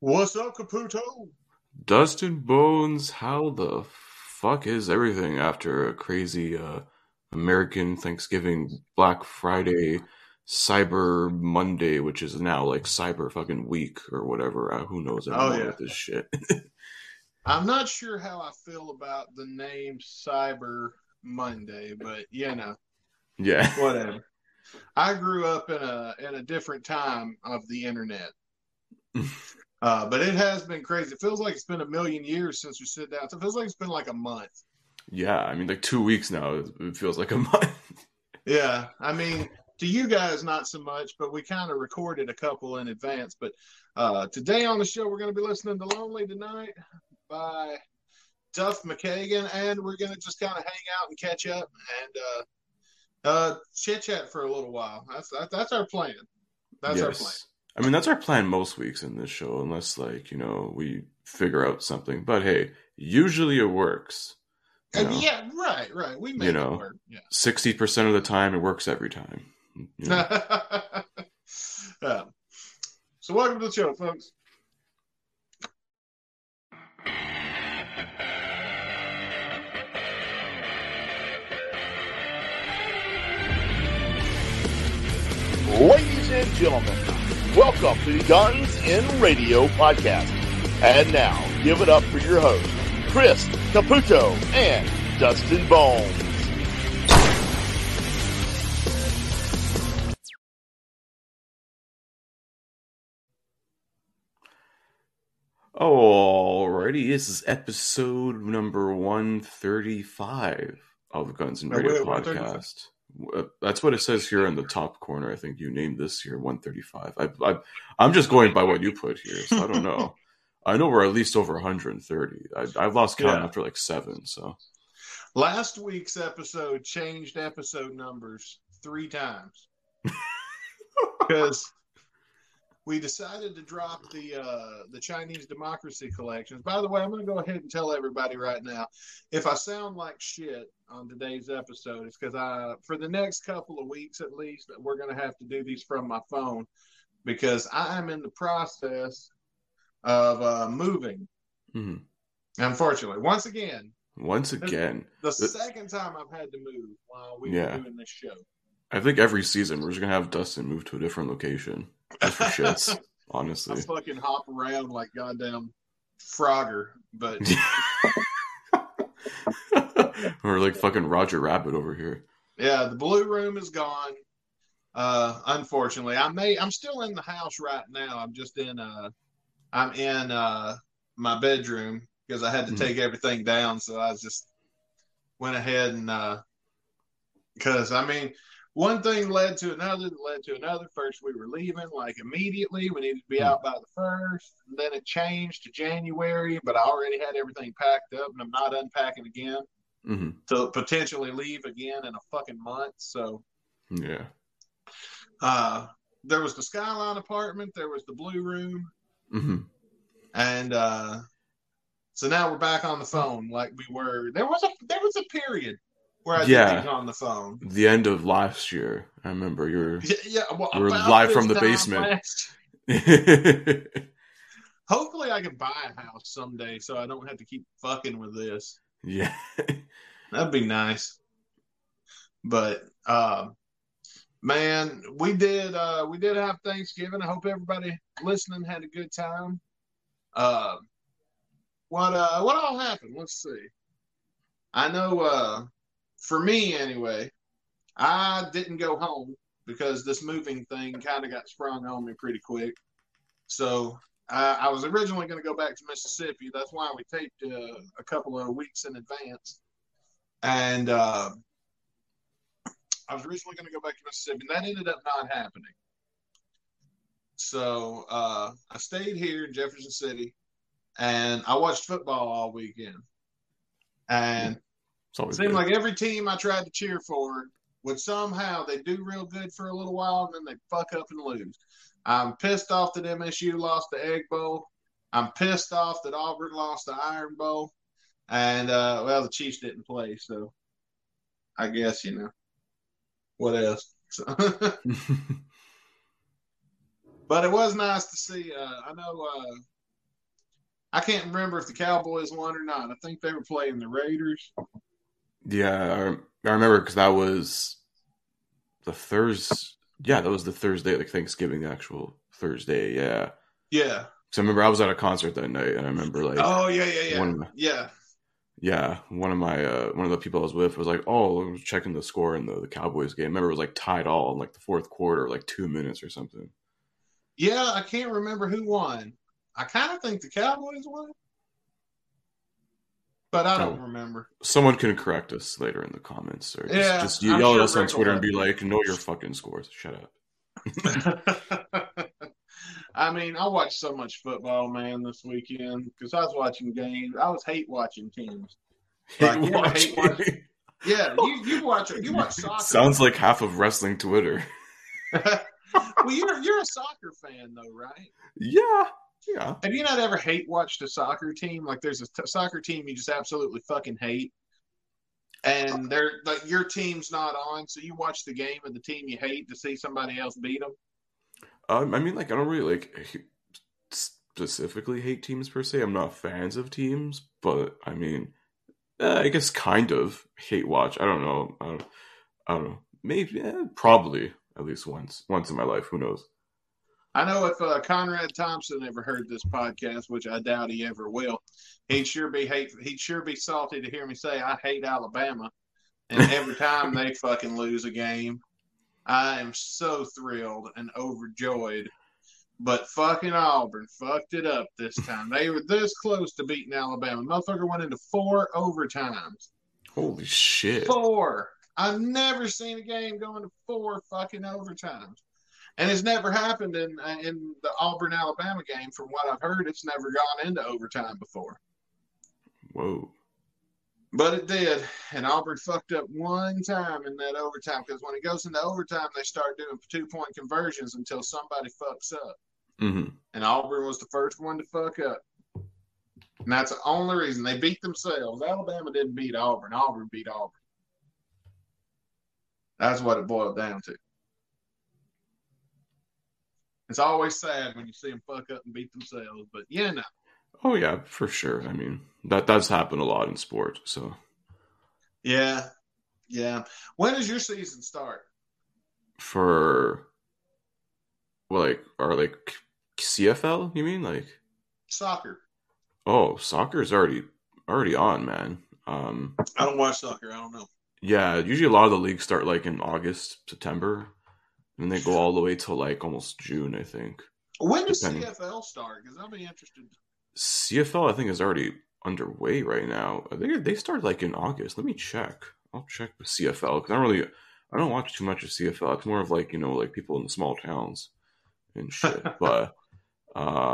What's up, Caputo? Dustin Bones, how the fuck is everything after a crazy American Thanksgiving, Black Friday, Cyber Monday, which is now like Cyber fucking Week or whatever. Who knows? With this shit. I'm not sure how I feel about the name Cyber Monday, but you know, yeah, whatever. I grew up in a different time of the internet. But it has been crazy. It feels like it's been a million years since we sit down. It feels like it's been like a month. Yeah, I mean, like 2 weeks now. It feels like a month. Yeah, I mean, to you guys, not so much, but we kind of recorded a couple in advance. But today on the show, we're going to be listening to Lonely Tonight by Duff McKagan, and we're going to just kind of hang out and catch up and chit-chat for a little while. That's our plan. Our plan. I mean, that's our plan most weeks in this show, unless, like, you know, we figure out something. But, hey, usually it works. Yeah, right. We make it work. Yeah. 60% of the time, it works every time. You know? So welcome to the show, folks. Ladies and gentlemen, welcome to the Guns N' Radio podcast. And now, give it up for your hosts, Chris Caputo and Dustin Bones. Alrighty, this is episode number 135 of the Guns N' Radio podcast. That's what it says here in the top corner. I think you named this here 135. I'm just going by what you put here, so I don't know. I know we're at least over 130. I've lost count after like 7. So last week's episode changed episode numbers 3 times because we decided to drop the Chinese Democracy collections. By the way, I'm going to go ahead and tell everybody right now, if I sound like shit on today's episode, it's because for the next couple of weeks at least, we're going to have to do these from my phone because I am in the process of moving. Mm-hmm. Unfortunately, once again, the second time I've had to move while we were doing this show. I think every season we're just going to have Dustin move to a different location. Just for shits, honestly. I fucking hop around like goddamn Frogger, but or like fucking Roger Rabbit over here. Yeah, the Blue Room is gone. Unfortunately, I'm still in the house right now. I'm just in my bedroom because I had to take everything down, so I just went ahead and because I mean, one thing led to another, First, we were leaving, like, immediately. We needed to be out by the first. And then it changed to January, but I already had everything packed up, and I'm not unpacking again to potentially leave again in a fucking month. So, yeah. There was the Skyline apartment. There was the Blue Room. Mm-hmm. And so now we're back on the phone like we were. There was a period where I did things on the phone. The end of last year, I remember we were live from the basement. Hopefully, I can buy a house someday, so I don't have to keep fucking with this. Yeah, that'd be nice. But man, we did have Thanksgiving. I hope everybody listening had a good time. What all happened? Let's see. I know. For me, anyway, I didn't go home because this moving thing kind of got sprung on me pretty quick. So I was originally going to go back to Mississippi. That's why we taped a couple of weeks in advance. And I was originally going to go back to Mississippi, and that ended up not happening. So I stayed here in Jefferson City, and I watched football all weekend. And it seemed like every team I tried to cheer for would somehow, they do real good for a little while, and then they fuck up and lose. I'm pissed off that MSU lost the Egg Bowl. I'm pissed off that Auburn lost the Iron Bowl. And, the Chiefs didn't play, so I guess, you know, what else? So but it was nice to see. I know I can't remember if the Cowboys won or not. I think they were playing the Raiders. Yeah, I remember because that was the Thursday. Yeah, that was the Thursday, like Thanksgiving, the actual Thursday. Yeah. Yeah. So I remember I was at a concert that night, and I remember like, oh yeah. One of the people I was with was like, oh, I was checking the score in the Cowboys game. I remember it was like tied all in like the fourth quarter, like 2 minutes or something. Yeah, I can't remember who won. I kind of think the Cowboys won, but I don't remember. Someone can correct us later in the comments, or just yell at us on Twitter and be like, "Know your fucking scores. Shut up." I mean, I watched so much football, man, this weekend because I was watching games. I was hate watching teams. Yeah, you watch soccer. Sounds like half of wrestling Twitter. Well, you're a soccer fan though, right? Yeah. Have you not ever hate watched a soccer team? Like, there's a soccer team you just absolutely fucking hate, and they're like your team's not on, so you watch the game of the team you hate to see somebody else beat them. I mean, like, I don't really, like, specifically hate teams per se. I'm not fans of teams, but, I mean, I guess kind of hate watch. I don't know. Maybe, probably, at least once in my life. Who knows? I know if Conrad Thompson ever heard this podcast, which I doubt he ever will, he'd sure be salty to hear me say I hate Alabama. And every time they fucking lose a game, I am so thrilled and overjoyed, but fucking Auburn fucked it up this time. They were this close to beating Alabama. Motherfucker went into 4 overtimes. Holy shit. 4. I've never seen a game going to 4 fucking overtimes. And it's never happened in the Auburn-Alabama game. From what I've heard, it's never gone into overtime before. Whoa. But it did, and Auburn fucked up one time in that overtime, because when it goes into overtime, they start doing 2-point conversions until somebody fucks up. Mm-hmm. And Auburn was the first one to fuck up. And that's the only reason. They beat themselves. Alabama didn't beat Auburn. Auburn beat Auburn. That's what it boiled down to. It's always sad when you see them fuck up and beat themselves, but yeah, no. Oh, yeah, for sure. I mean, that's happened a lot in sport, so. Yeah. When does your season start? For, CFL, you mean? Like? Soccer. Oh, soccer is already on, man. I don't watch soccer. I don't know. Yeah, usually a lot of the leagues start, in August, September, and they go all the way till, almost June, I think. When does CFL start? Because I'll be interested. CFL, I think, is already underway right now. I think they start in August. Let me check. I'll check with CFL because I don't watch too much of CFL. It's more of people in the small towns and shit. But let's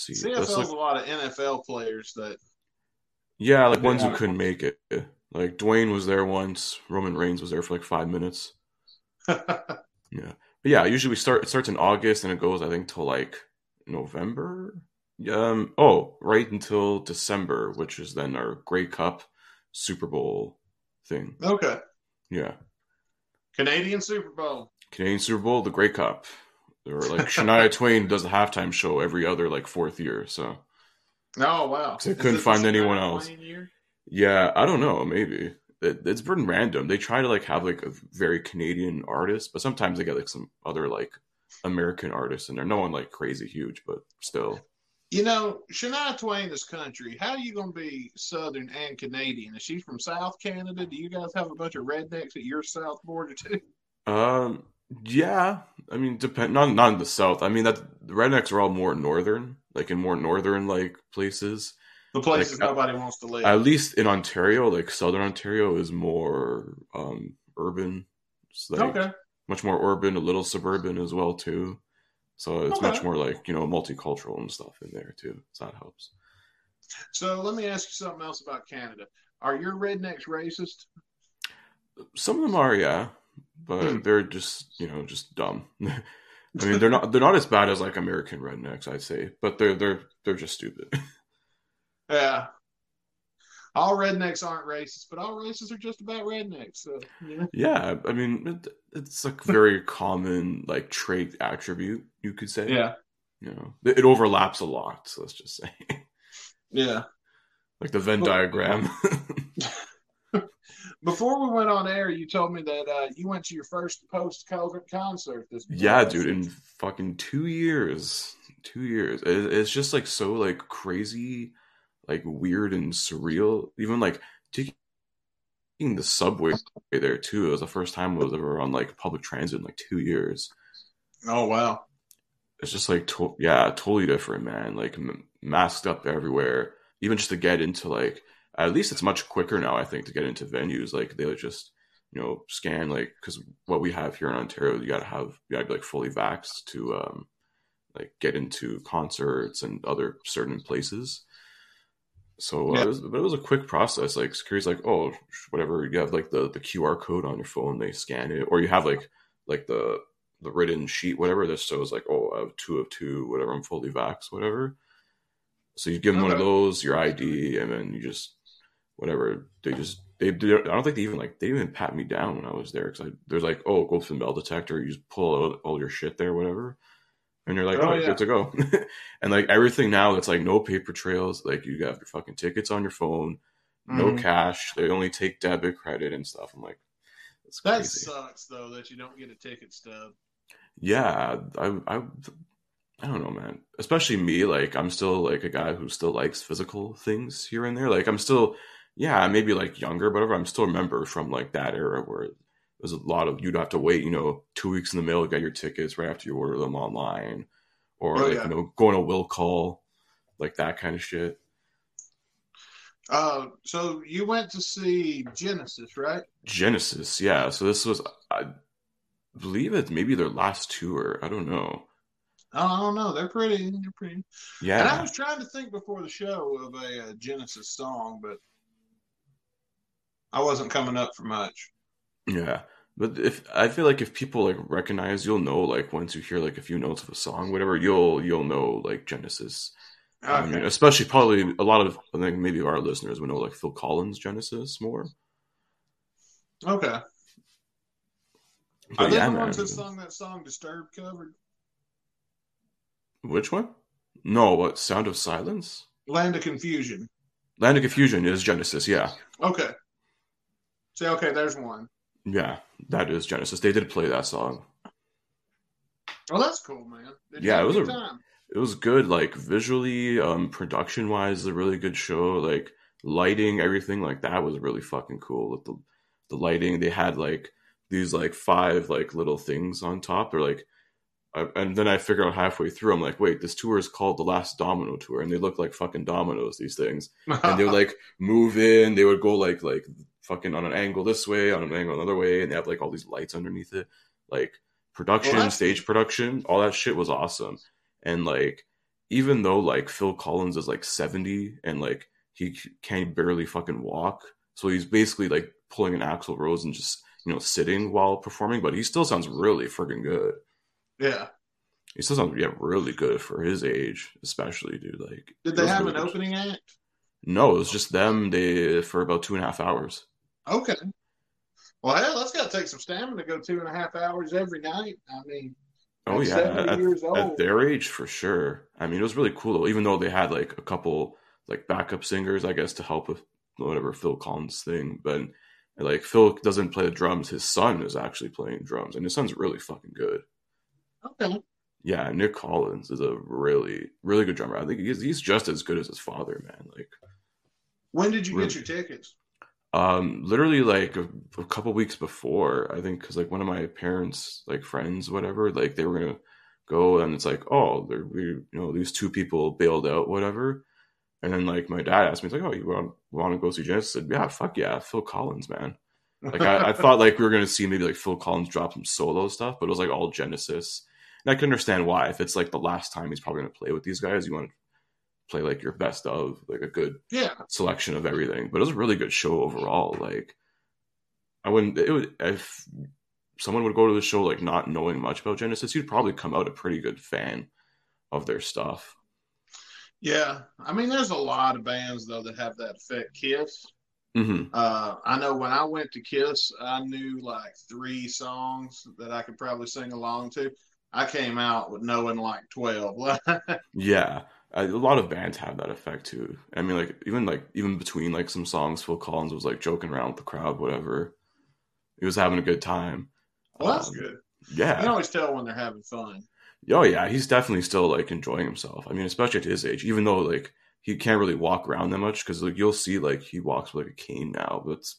see. CFL's a lot of NFL players that. Yeah, ones who couldn't make it. Like Dwayne was there once. Roman Reigns was there for 5 minutes. Yeah, but yeah. Usually it starts in August and it goes, I think, till November. Right until December, which is then our Grey Cup Super Bowl thing. Okay. Yeah. Canadian Super Bowl, the Grey Cup. Or Shania Twain does the halftime show every other fourth year. So. Oh wow! They couldn't find anyone else. Yeah, I don't know. Maybe it's pretty random. They try to have a very Canadian artist, but sometimes they get some other American artists in there. No one crazy huge, but still. You know, Shania Twain is country. How are you going to be Southern and Canadian? Is she from South Canada? Do you guys have a bunch of rednecks at your South border too? Yeah. I mean, not in the South. I mean, the rednecks are all more northern, in more northern places. The places nobody wants to live. At least in Ontario, Southern Ontario is more urban. It's much more urban, a little suburban as well too. So it's much more multicultural and stuff in there too. So that helps. So let me ask you something else about Canada. Are your rednecks racist? Some of them are, yeah, but they're just dumb. I mean, they're not as bad as American rednecks, I'd say, but they're just stupid. Yeah. All rednecks aren't racist, but all racists are just about rednecks. So, yeah. Yeah, I mean, it's very common trait attribute, you could say. Yeah. You know, it overlaps a lot, so let's just say. Yeah. Like the Venn diagram. Before we went on air, you told me that you went to your first post-COVID concert this year. Yeah, dude, in fucking 2 years. 2 years. It's just like so like crazy, like weird and surreal. Even like taking the subway there too. It was the first time I was ever on like public transit in like 2 years. Oh, wow. It's just like, totally different, man. Like masked up everywhere. Even just to get into like, at least it's much quicker now, I think, to get into venues. Like they'll just, scan like, because what we have here in Ontario, you gotta be like fully vaxxed to like get into concerts and other certain places. So it was a quick process. Like security's like, oh, whatever. You have like the QR code on your phone, they scan it, or you have like the written sheet, whatever. This so it's like, oh, I have 2 of 2, whatever. I'm fully vaxxed, whatever. So you give them one of those, your ID, and then you just whatever. I don't think they even pat me down when I was there, because there's like, oh, go for the metal detector. You just pull out all your shit there, whatever. And you're like, oh, yeah, good to go. And like everything now, that's like no paper trails. Like you have your fucking tickets on your phone, no cash. They only take debit, credit, and stuff. I'm like, that's crazy. That sucks though that you don't get a ticket stub. Yeah, I don't know, man. Especially me, like I'm still like a guy who still likes physical things here and there. Like I'm still, maybe like younger, but I'm still a member from like that era where there's a lot of, you'd have to wait, 2 weeks in the mail to get your tickets right after you order them online, or going to will call, like that kind of shit. So you went to see Genesis, right? Genesis, yeah. So this was, I believe it's maybe their last tour. I don't know. I don't know. They're pretty. Yeah. And I was trying to think before the show of a Genesis song, but I wasn't coming up for much. Yeah. But I feel like if people like recognize, you'll know, like once you hear like a few notes of a song, whatever, you'll know like Genesis. Okay. I mean, especially probably a lot of, I think maybe our listeners would know like Phil Collins Genesis more. Okay. But I think the ones that sung that song Disturbed covered. Which one? No, what? Sound of Silence? Land of Confusion. Land of Confusion is Genesis, yeah. Okay. See, there's one. Yeah, that is Genesis. They did play that song. Oh, that's cool, man. It was good, like visually, production-wise, a really good show. Like lighting, everything like that was really fucking cool. With the lighting, they had like these like 5 like little things on top. They're like. And then I figured out halfway through, I'm like, wait, this tour is called The Last Domino Tour, and they look like fucking dominoes, these things. And they would, like, move in, they would go, like fucking on an angle this way, on an angle another way, and they have, like, all these lights underneath it. Like, production, stage production, all that shit was awesome. And, like, even though, like, Phil Collins is, like, 70, and, like, he can barely fucking walk, so he's basically, like, pulling an Axl Rose and just, sitting while performing, but he still sounds really freaking good. Yeah. He still sounds really good for his age, especially, dude. Like, did they have an opening act? No, it was just them for about 2.5 hours. Okay. Well, hell, that's got to take some stamina to go 2.5 hours every night. I mean, oh, yeah. 70 years old. At their age, for sure. I mean, it was really cool, though, even though they had, like, a couple, like, backup singers, I guess, to help with whatever Phil Collins thing. But, like, Phil doesn't play the drums. His son is actually playing drums, and his son's really fucking good. Okay. Yeah, Nick Collins is a really, really good drummer. I think he's just as good as his father, man. Like, when did you get your tickets? Literally like a couple weeks before, I think, because like one of my parents, like friends, whatever, like they were gonna go, and it's like, oh, these 2 people bailed out, whatever. And then like my dad asked me, he's like, oh, you want to go see Genesis? I said, yeah, fuck yeah, Phil Collins, man. Like I thought like we were gonna see maybe like Phil Collins drop some solo stuff, but it was like all Genesis. And I can understand why. If it's like the last time he's probably going to play with these guys, you want to play like your best of, like a good selection of everything. But it was a really good show overall. Like, if someone would go to the show like not knowing much about Genesis, you'd probably come out a pretty good fan of their stuff. Yeah. I mean, there's a lot of bands, though, that have that effect. Kiss. Mm-hmm. I know when I went to Kiss, I knew like 3 songs that I could probably sing along to. I came out with knowing like 12. Yeah. a lot of bands have that effect too. I mean, even between some songs, Phil Collins was joking around with the crowd, whatever. He was having a good time. Well, that's good. Yeah, you can always tell when they're having fun. Oh yeah, he's definitely still enjoying himself. I mean, especially at his age, even though he can't really walk around that much, because you'll see he walks with a cane now, but it's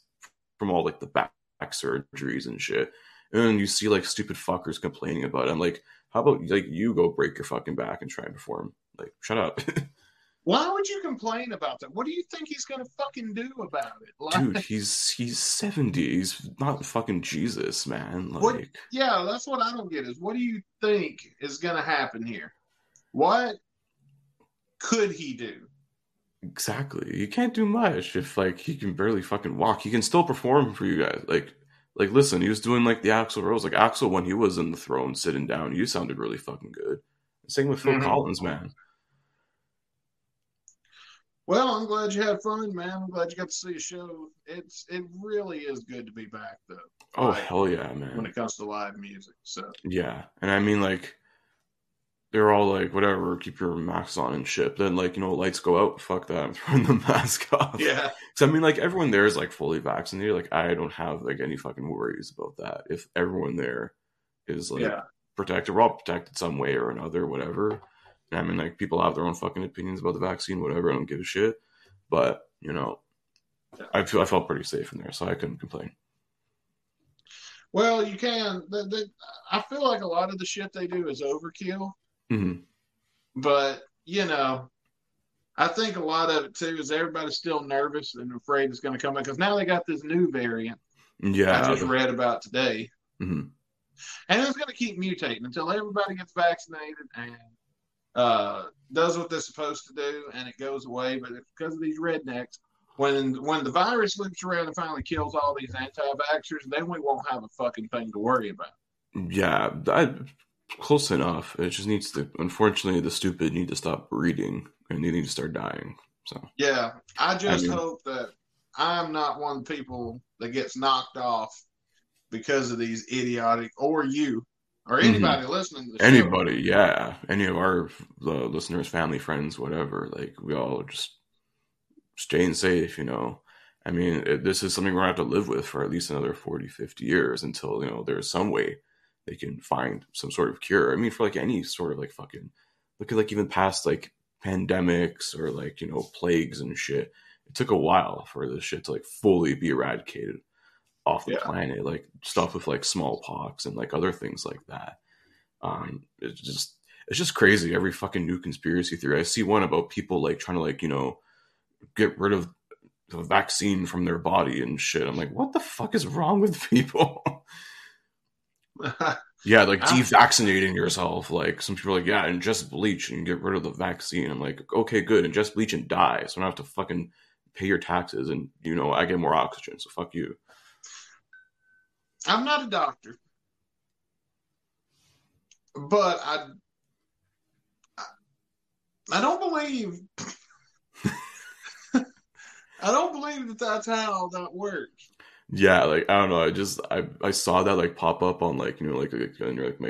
from all the back surgeries and shit. And then you see stupid fuckers complaining about it. I'm how about you go break your fucking back and try and perform? Shut up. Why would you complain about that? What do you think he's gonna fucking do about it? Dude, he's 70. He's not fucking Jesus, man. Yeah, that's what I don't get is, what do you think is gonna happen here? What could he do? Exactly. You can't do much if he can barely fucking walk. He can still perform for you guys. Listen, he was doing the Axl Rose. Axl, when he was in the throne sitting down, you sounded really fucking good. Same with Phil Collins, man. Well, I'm glad you had fun, man. I'm glad you got to see a show. It really is good to be back, though. Oh, hell yeah, man. When it comes to live music, so. Yeah, and I mean, they're all whatever, keep your masks on and shit. Then, lights go out. Fuck that. I'm throwing the mask off. Yeah. So, I mean, everyone there is, fully vaccinated. I don't have, any fucking worries about that. If everyone there is, protected, we're all protected some way or another, whatever. I mean, people have their own fucking opinions about the vaccine, whatever. I don't give a shit. But, I felt pretty safe in there, so I couldn't complain. Well, you can. I feel a lot of the shit they do is overkill. Mm-hmm. But, I think a lot of it, too, is everybody's still nervous and afraid it's going to come out. Because now they got this new variant. Yeah. I just read about today. Mm-hmm. And it's going to keep mutating until everybody gets vaccinated and does what they're supposed to do, and it goes away. But it's because of these rednecks, when the virus loops around and finally kills all these anti-vaxxers, then we won't have a fucking thing to worry about. Yeah, close enough. It just needs to. Unfortunately, the stupid need to stop breeding, and they need to start dying. So yeah, I hope that I'm not one of the people that gets knocked off because of these idiotic, or you. Or anybody listening to the show. Anybody, yeah. Any of our listeners, family, friends, whatever. We all just staying safe, I mean, this is something we're going to have to live with for at least another 40, 50 years until, there's some way they can find some sort of cure. I mean, for, any sort of, fucking... Look at, even past, pandemics or, plagues and shit. It took a while for this shit to, fully be eradicated off the planet, stuff with smallpox and other things like that. It's just crazy, every fucking new conspiracy theory. I see one about people trying to get rid of the vaccine from their body and shit. I'm what the fuck is wrong with people? Yeah, devaccinating yourself. Some people are yeah, and just bleach and get rid of the vaccine. I'm okay, good, and just bleach and die, so I don't have to fucking pay your taxes and I get more oxygen, so fuck you. I'm not a doctor, but I don't believe that that's how that works. Yeah, I don't know. I saw that pop up on my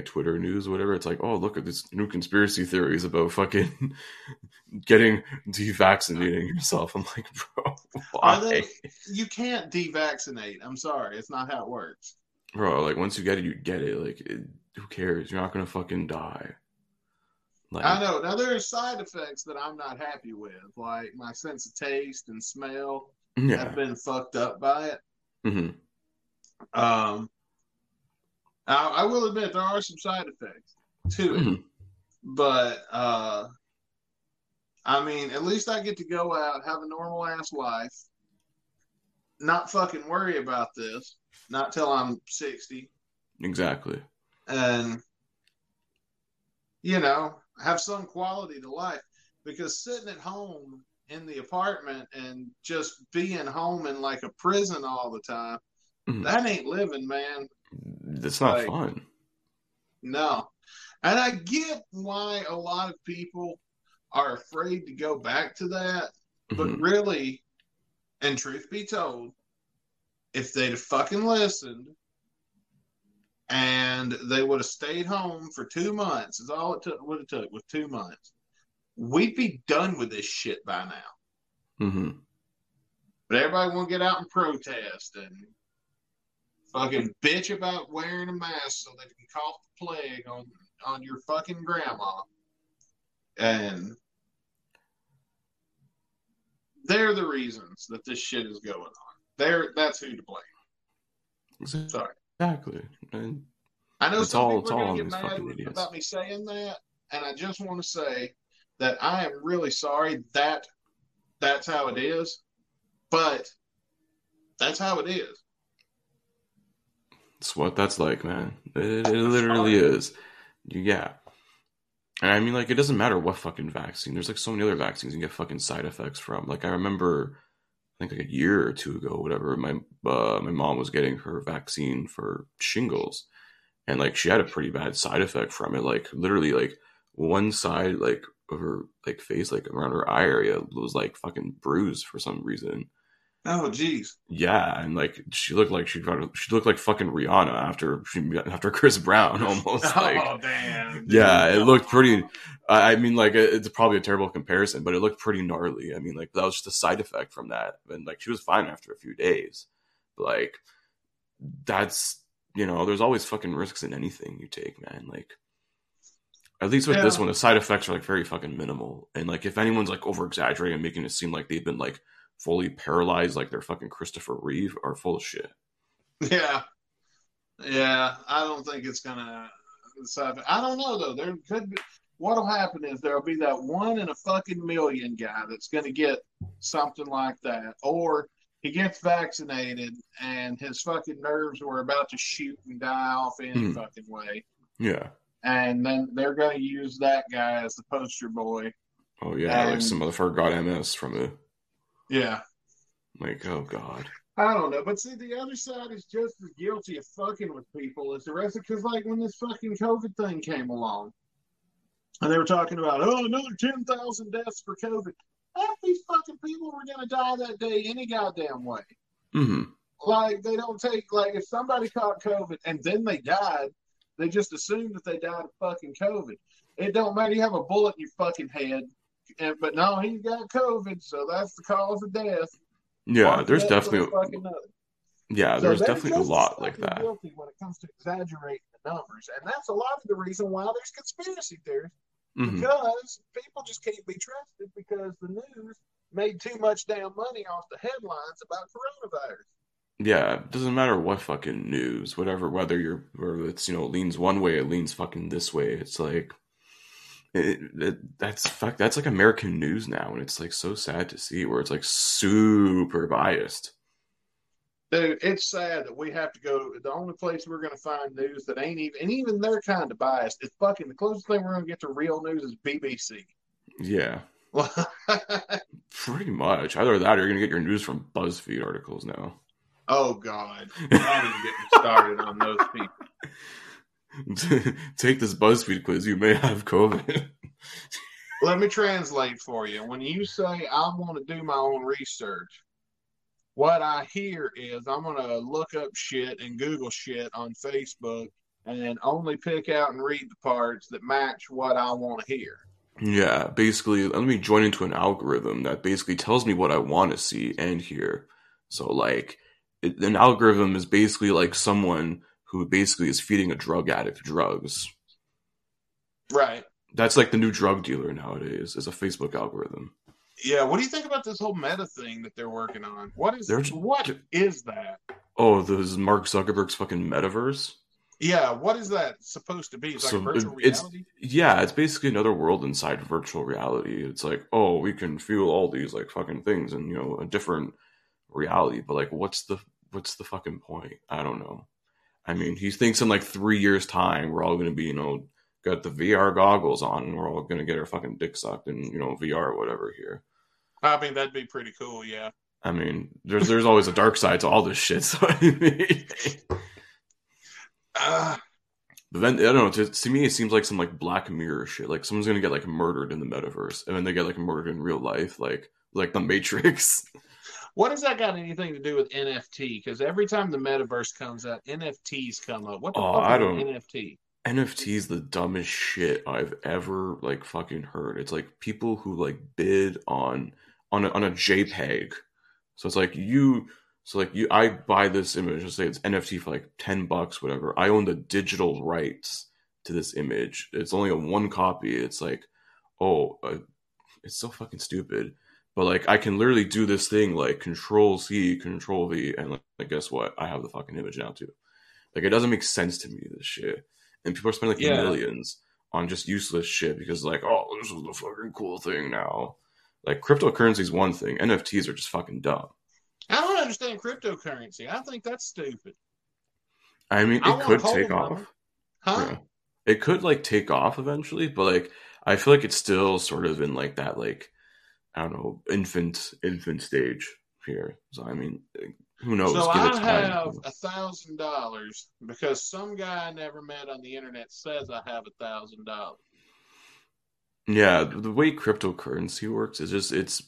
Twitter news, or whatever. It's oh, look at this new conspiracy theories about fucking getting devaccinating yourself. I'm bro, why? You can't devaccinate. I'm sorry, it's not how it works. Bro, once you get it, you get it. Who cares? You're not gonna fucking die. I know. Now there are side effects that I'm not happy with, my sense of taste and smell. Yeah. I've been fucked up by it. Mm-hmm. I will admit there are some side effects to it, but I mean, at least I get to go out, have a normal ass life, not fucking worry about this, not till I'm 60, exactly, and have some quality to life, because sitting at home in the apartment and just being home in a prison all the time, that ain't living, man. That's not fun. No. And I get why a lot of people are afraid to go back to that, but really, and truth be told, if they'd have fucking listened and they would have stayed home for 2 months, is all it took, was 2 months. we'd be done with this shit by now. Mm-hmm. But everybody want to get out and protest and fucking bitch about wearing a mask so they can cough the plague on your fucking grandma. And they're the reasons that this shit is going on. That's who to blame. Sorry. Exactly. Man. I know some people are going to get mad about me saying that, and I just want to say that I am really sorry that that's how it is, but that's how it is. It's what that's like, man. It literally is. Yeah. And I mean, like, it doesn't matter what fucking vaccine. There's, like, so many other vaccines you can get fucking side effects from. Like, I remember... I think like a year or two ago, whatever, my mom was getting her vaccine for shingles, and like she had a pretty bad side effect from it. Like literally, like one side, like of her like face, like around her eye area, was like fucking bruised for some reason. Oh geez. Yeah, and like she looked like she looked like fucking Rihanna after Chris Brown almost. Oh damn. Yeah, it looked pretty. I mean, like it's probably a terrible comparison, but it looked pretty gnarly. I mean, like that was just a side effect from that, and like she was fine after a few days. Like that's there's always fucking risks in anything you take, man. Like at least with this one, the side effects are like very fucking minimal, and like if anyone's like over exaggerating and making it seem like they've been like fully paralyzed like they're fucking Christopher Reeve are full of shit. Yeah. I don't think it's gonna. I don't know though. There could be. What'll happen is there'll be that one in a fucking million guy that's gonna get something like that, or he gets vaccinated and his fucking nerves were about to shoot and die off any fucking way. Yeah. And then they're gonna use that guy as the poster boy. Oh yeah, and, like some motherfucker got MS from it. Yeah. Like, oh, God. I don't know. But see, the other side is just as guilty of fucking with people as the rest of it. Because, like, when this fucking COVID thing came along, and they were talking about, another 10,000 deaths for COVID. Half these fucking people were going to die that day any goddamn way. Mm-hmm. Like, they don't take, like, if somebody caught COVID and then they died, they just assumed that they died of fucking COVID. It don't matter. You have a bullet in your fucking head. But no, he got COVID, so that's the cause of death. Yeah, there's definitely. Yeah, there's definitely a lot like that. Guilty when it comes to exaggerating the numbers, and that's a lot of the reason why there's conspiracy theories, because people just can't be trusted because the news made too much damn money off the headlines about coronavirus. Yeah, it doesn't matter what fucking news, whether you're, whether it's leans one way, it leans fucking this way. It's like. That's like American news now, and it's like so sad to see where it's like super biased. Dude, it's sad that we have to go. The only place we're going to find news that ain't even, and even they're kind of biased. It's fucking the closest thing we're going to get to real news is BBC. Yeah, pretty much. Either that, or you're going to get your news from BuzzFeed articles now. Oh God, I'm not even getting started on those people. Take this BuzzFeed quiz. You may have COVID. Let me translate for you. When you say I want to do my own research, what I hear is I'm going to look up shit and Google shit on Facebook and then only pick out and read the parts that match what I want to hear. Yeah, basically, let me join into an algorithm that basically tells me what I want to see and hear. So, like, an algorithm is basically like someone who basically is feeding a drug addict drugs. Right. That's like the new drug dealer nowadays, is a Facebook algorithm. Yeah, what do you think about this whole meta thing that they're working on? What is that? Oh, this is Mark Zuckerberg's fucking metaverse? Yeah, what is that supposed to be? It's so like virtual reality? It's basically another world inside virtual reality. It's like, oh, we can feel all these like fucking things and a different reality. But like what's the fucking point? I don't know. I mean, he thinks in like 3 years' time, we're all going to be, got the VR goggles on and we're all going to get our fucking dick sucked in, VR or whatever here. I mean, that'd be pretty cool, yeah. I mean, there's always a dark side to all this shit. So I mean, but then, I don't know, to me, it seems like some like Black Mirror shit. Like someone's going to get like murdered in the metaverse and then they get like murdered in real life, like the Matrix. What has that got anything to do with NFT? Because every time the metaverse comes out, NFTs come up. What the fuck is an NFT? NFT is the dumbest shit I've ever like fucking heard. It's like people who like bid on a JPEG. So it's like I buy this image. Let's say it's NFT for like $10, whatever. I own the digital rights to this image. It's only a one copy. It's like, it's so fucking stupid. But like, I can literally do this thing like Control C, Control V, and like guess what? I have the fucking image now too. Like, it doesn't make sense to me, this shit. And people are spending like millions on just useless shit because like, oh, this is the fucking cool thing now. Like, cryptocurrency is one thing. NFTs are just fucking dumb. I don't understand cryptocurrency. I think that's stupid. I mean, it could take off. Huh? Yeah. It could like take off eventually, but like, I feel like it's still sort of in like that, like, I don't know, infant stage here. So I mean, who knows? So I have $1,000 because some guy I never met on the internet says I have $1,000. Yeah, the way cryptocurrency works is just it's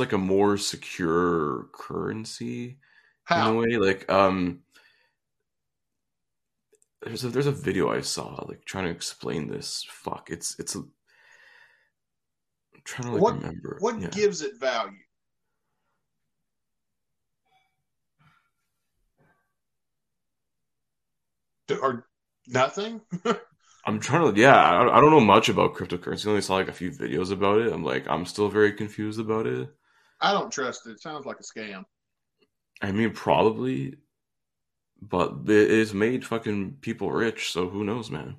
like a more secure currency. How? In a way. Like there's a video I saw like trying to explain this. Fuck, it's I'm trying to like remember. What gives it value? Or nothing? I'm trying to... Yeah, I don't know much about cryptocurrency. I only saw like a few videos about it. I'm still very confused about it. I don't trust it. It sounds like a scam. I mean, probably. But it has made fucking people rich, so who knows, man?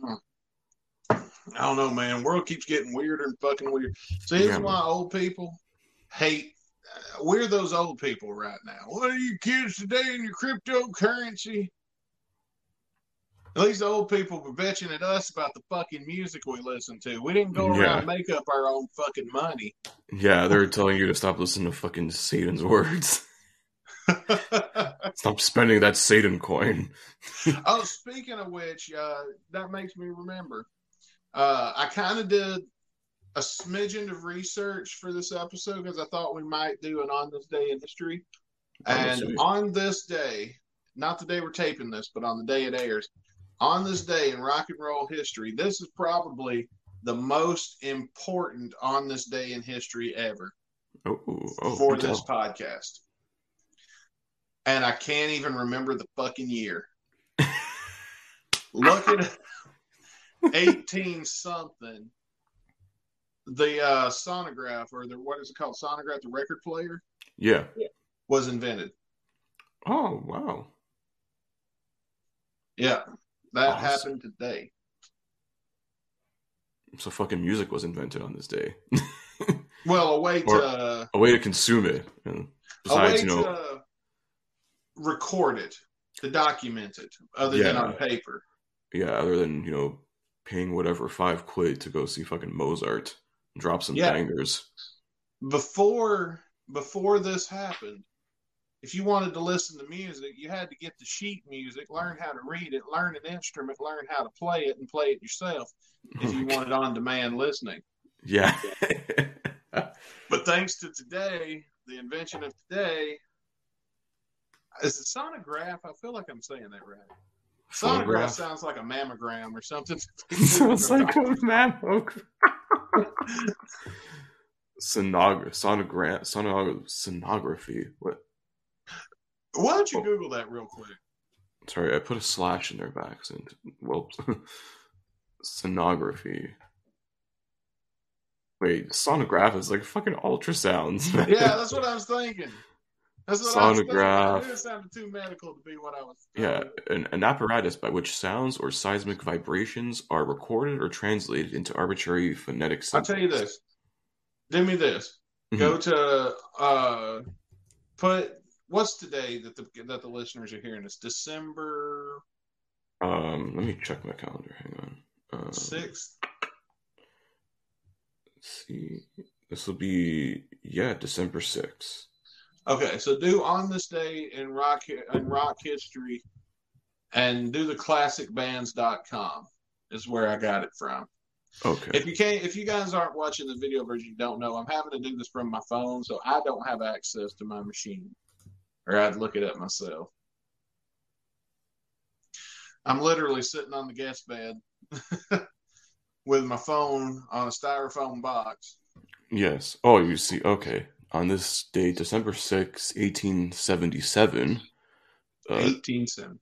I don't know, man. The world keeps getting weirder and fucking weird. See, this is why old people hate... we're those old people right now. What are you kids today in your cryptocurrency? At least the old people were bitching at us about the fucking music we listen to. We didn't go around and make up our own fucking money. Yeah, they're telling you to stop listening to fucking Satan's words. Stop spending that Satan coin. Oh, speaking of which, that makes me remember. I kind of did a smidgen of research for this episode because I thought we might do an On This Day in History. And on this day, not the day we're taping this, but on the day it airs, on this day in rock and roll history, this is probably the most important on this day in history ever for this podcast. And I can't even remember the fucking year. Look at 18-something. The sonograph, or the what is it called? Sonograph, the record player? Yeah. Was invented. Oh, wow. Yeah. That happened today. So fucking music was invented on this day. Well, a way to consume it. And besides, to record it, to document it, other than on paper. Yeah, other than, paying whatever $5 to go see fucking Mozart. Drop some bangers. Before this happened, if you wanted to listen to music, you had to get the sheet music, learn how to read it, learn an instrument, learn how to play it, and play it yourself if you wanted on-demand listening. Yeah. But thanks to today, the invention of today, is the sonograph. I feel like I'm saying that right. Sonograph sounds like a mammogram or something. Sounds like a mammogram. Sonography. What? Why don't you Google that real quick? Sorry, I put a slash in there by accident. Well, sonography. Wait, sonograph is like fucking ultrasounds. Man. Yeah, that's what I was thinking. That's what sonograph. I knew it sounded too medical to be what I was thinking. Yeah, an apparatus by which sounds or seismic vibrations are recorded or translated into arbitrary phonetic sounds. I'll tell you this. Do me this. Go to what's today that the listeners are hearing? It's December. Let me check my calendar. Hang on. 6th. Let's see. This will be December 6th. Okay, so do on this day in rock history, and do the classicbands.com is where I got it from. Okay. If you guys aren't watching the video version, you don't know. I'm having to do this from my phone, so I don't have access to my machine, or I'd look it up myself. I'm literally sitting on the guest bed with my phone on a styrofoam box. Yes. Oh, you see. Okay. On this day, December 6, 1877. 1870.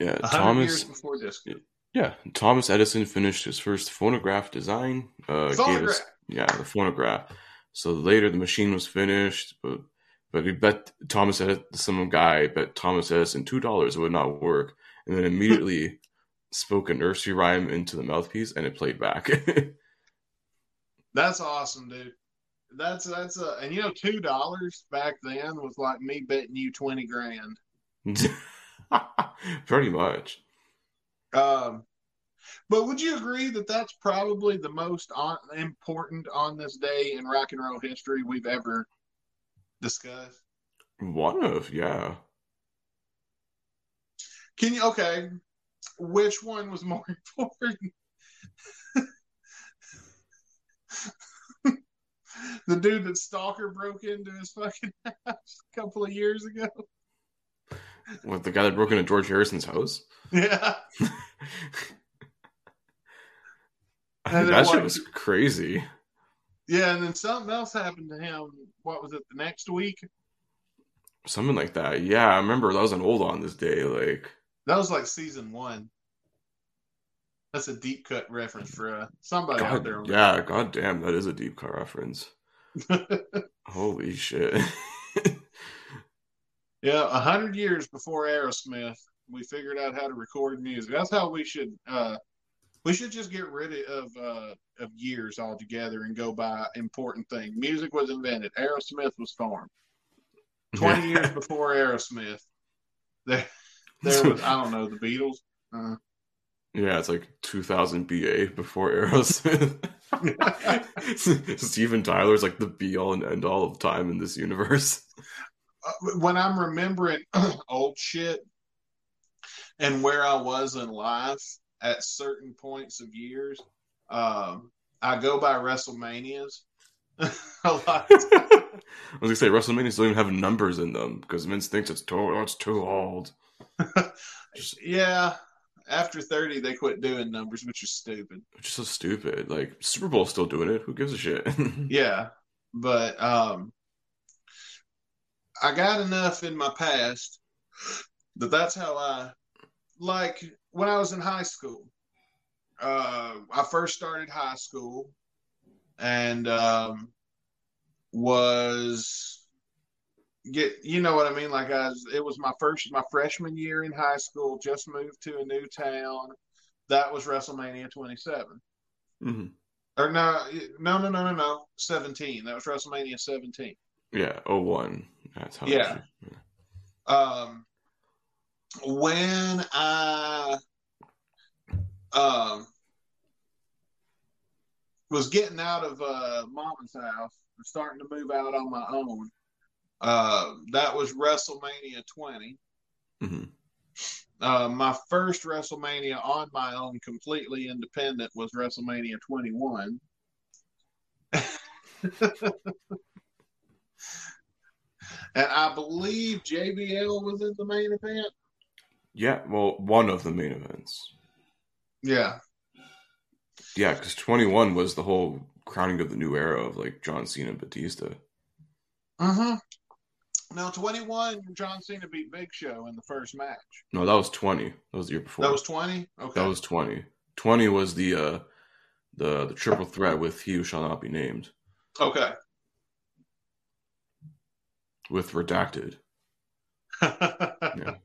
Yeah. 100 years before disco. Yeah. Thomas Edison finished his first phonograph design. The phonograph. So later the machine was finished, but he bet Thomas Edison, some guy bet Thomas Edison $2 it would not work. And then immediately spoke a nursery rhyme into the mouthpiece and it played back. That's awesome, dude. That's and you know, $2 back then was like me betting you 20 grand. Pretty much. But would you agree that that's probably the most important on this day in rock and roll history we've ever discussed? One of, yeah. Can you, okay. Which one was more important? The dude that Stalker broke into his fucking house a couple of years ago. What, the guy that broke into George Harrison's house? Yeah. That shit was crazy. Yeah, and then something else happened to him. What was it, the next week? Something like that. Yeah, I remember that was an old on this day. That was like season one. That's a deep cut reference for somebody out there. Yeah, goddamn, that is a deep cut reference. Holy shit. Yeah, 100 years before Aerosmith, we figured out how to record music. That's how we should. We should just get rid of years altogether and go by important thing. Music was invented. Aerosmith was formed. 20 years before Aerosmith, there was, I don't know, the Beatles. Yeah, it's like 2000 BA before Aerosmith. Steven Tyler's like the be all and end all of time in this universe. When I'm remembering old shit and where I was in life at certain points of years, I go by WrestleManias a lot. I was gonna say WrestleManias don't even have numbers in them because Vince thinks it's too old. Yeah, after 30 they quit doing numbers, which is stupid. Which is so stupid. Like Super Bowl's still doing it. Who gives a shit? Yeah, but I got enough in my past that that's how I like. When I was in high school, I first started high school and you know what I mean? Like it was my freshman year in high school, just moved to a new town. That was WrestleMania 27. Mm-hmm. Or no, 17. That was WrestleMania 17. Yeah. 01. That's how. Yeah. Yeah. When I was getting out of Mama's house and starting to move out on my own, that was WrestleMania 20. Mm-hmm. My first WrestleMania on my own, completely independent, was WrestleMania 21. And I believe JBL was in the main event. Yeah, well, one of the main events. Yeah. Yeah, because 21 was the whole crowning of the new era of, like, John Cena and Batista. Uh-huh. Now, 21, John Cena beat Big Show in the first match. No, that was 20. That was the year before. That was 20? Okay. That was 20. 20 was the triple threat with He Who Shall Not Be Named. Okay. With Redacted. Yeah.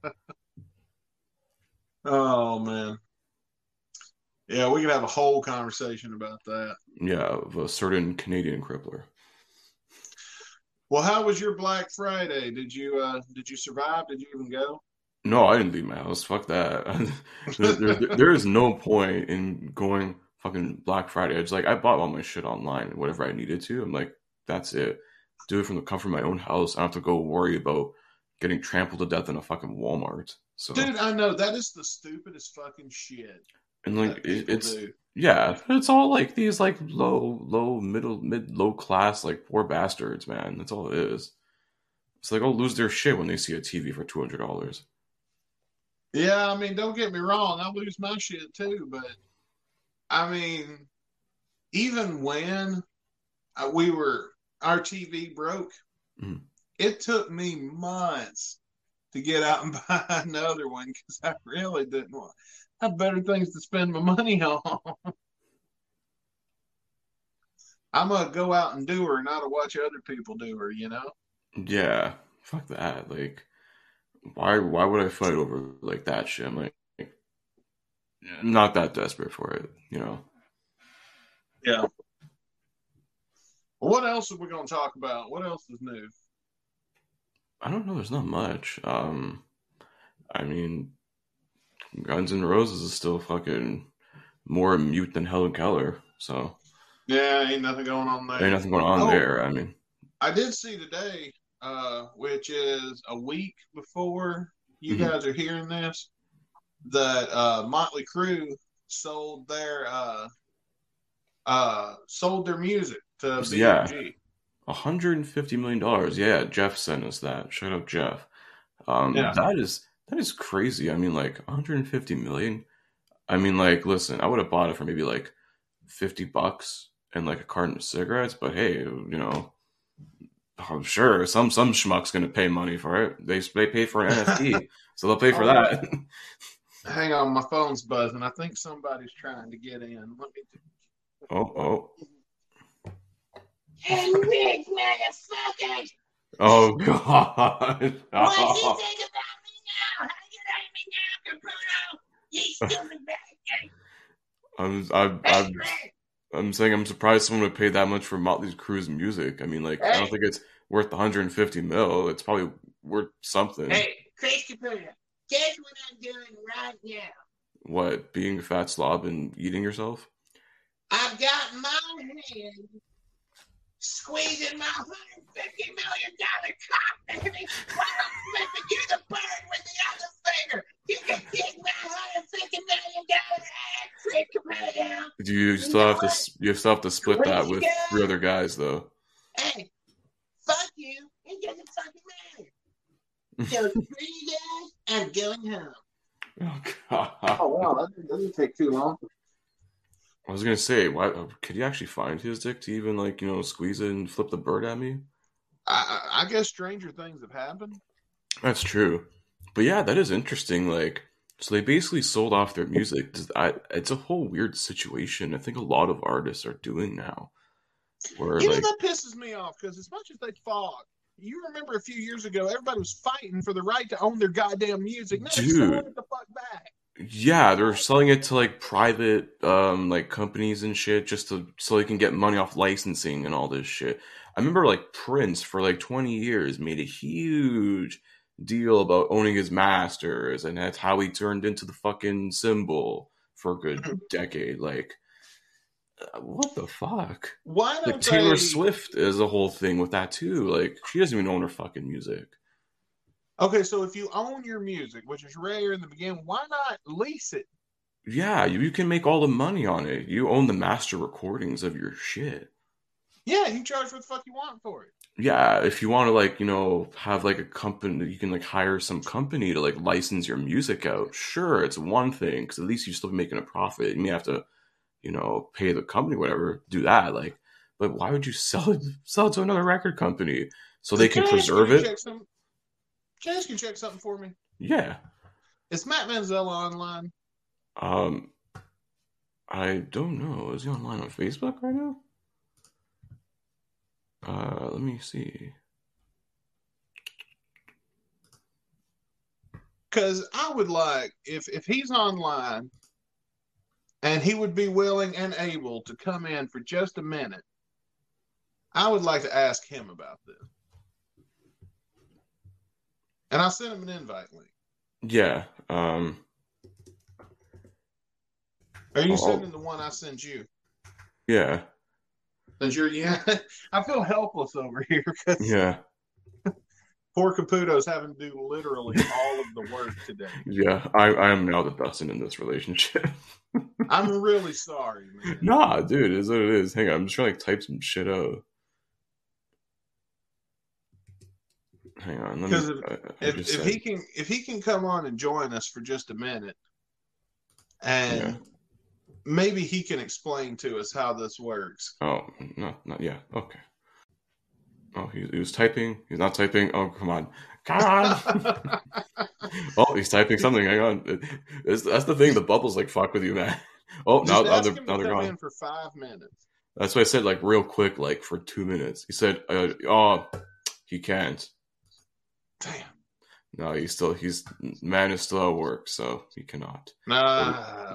Oh, man. Yeah, we could have a whole conversation about that. Yeah, of a certain Canadian crippler. Well, how was your Black Friday? Did you survive? Did you even go? No, I didn't leave my house. Fuck that. There is no point in going fucking Black Friday. I bought all my shit online and whatever I needed to. I'm like, that's it. Do it from the comfort of my own house. I don't have to go worry about getting trampled to death in a fucking Walmart. So. Dude, I know. That is the stupidest fucking shit. And, like, it's... do. Yeah, it's all, like, these, like, low class, like, poor bastards, man. That's all it is. It's like, oh, lose their shit when they see a TV for $200. Yeah, I mean, don't get me wrong. I lose my shit too, but I mean, even when our TV broke, it took me months to get out and buy another one because I really didn't want. I had better things to spend my money on. I'm gonna go out and do her, not to watch other people do her. You know? Yeah. Fuck that. Like, why would I fight over like that shit? I'm like, I'm not that desperate for it. You know? Yeah. What else are we gonna talk about? What else is new? I don't know. There's not much. I mean, Guns N' Roses is still fucking more mute than Helen Keller. So yeah, ain't nothing going on there. I mean, I did see today, which is a week before you guys are hearing this, that Motley Crue sold their music to BMG. Yeah. $150 million. Yeah, Jeff sent us that. Shout out Jeff. Yeah. That is crazy. I mean, like, $150 million? I mean, like, listen, I would have bought it for maybe, like, $50 and, like, a carton of cigarettes. But, hey, you know, I'm sure some schmuck's going to pay money for it. They pay for an NFT, so they'll pay for that. Hang on, my phone's buzzing. I think somebody's trying to get in. Let me do it. Oh. You big motherfucker! Oh God! What's he think about me now? How you like me now, Caputo? You stupid bastard! I'm saying I'm surprised someone would pay that much for Motley Crue's music. I mean, like, hey. I don't think it's worth $150 million. It's probably worth something. Hey, Chris Caputo, guess what I'm doing right now? What? Being a fat slob and eating yourself? I've got my hand squeezing my $150 million cock, baby. Why don't flipping you the bird with the other finger? You can kick my $150 million ass trick right now. You still have to split that with three other guys, though. Hey, fuck you! It doesn't fucking matter. So 3 guys, I'm going home. Oh God! Oh wow, that doesn't take too long. I was gonna say, why could you actually find his dick to even, like, you know, squeeze it and flip the bird at me? I guess stranger things have happened. That's true, but yeah, that is interesting. Like, so they basically sold off their music. It's a whole weird situation. I think a lot of artists are doing now. Where, you know, that pisses me off because as much as they fought, you remember a few years ago, everybody was fighting for the right to own their goddamn music. Now they're selling it the fuck back. Yeah, they're selling it to, like, private, like, companies and shit just so they can get money off licensing and all this shit. I remember, like, Prince for, like, 20 years made a huge deal about owning his masters, and that's how he turned into the fucking symbol for a good decade. Like, what the fuck? Why don't Taylor Swift is the whole thing with that, too. Like, she doesn't even own her fucking music. Okay, so if you own your music, which is rare in the beginning, why not lease it? Yeah, you can make all the money on it. You own the master recordings of your shit. Yeah, you charge what the fuck you want for it. Yeah, if you want to, like, you know, have, like, a company, you can, like, hire some company to, like, license your music out. Sure, it's one thing, because at least you're still making a profit. You may have to, you know, pay the company, whatever, do that, like. But why would you sell it to another record company so they can preserve it? Can you check something for me? Yeah. Is Matt Manzella online? I don't know. Is he online on Facebook right now? Let me see. Because I would like, if he's online and he would be willing and able to come in for just a minute, I would like to ask him about this. And I sent him an invite link. Yeah. Are you sending the one I sent you? Yeah. Yeah. I feel helpless over here. Cause yeah. Poor Caputo's having to do literally all of the work today. Yeah, I am now the Dustin in this relationship. I'm really sorry, man. Nah, dude, it is what it is. Hang on, I'm just trying to, like, type some shit out. Hang on. Because if he can come on and join us for just a minute, and maybe he can explain to us how this works. Oh, not yeah. Okay. Oh, he was typing. He's not typing. Oh, come on. Oh, he's typing something. Hang on. That's the thing. The bubbles like fuck with you, man. Oh, just now they're gone. In for 5 minutes. That's why I said like real quick, like for 2 minutes. He said, "Oh, he can't." Damn. No, man is still at work, so he cannot.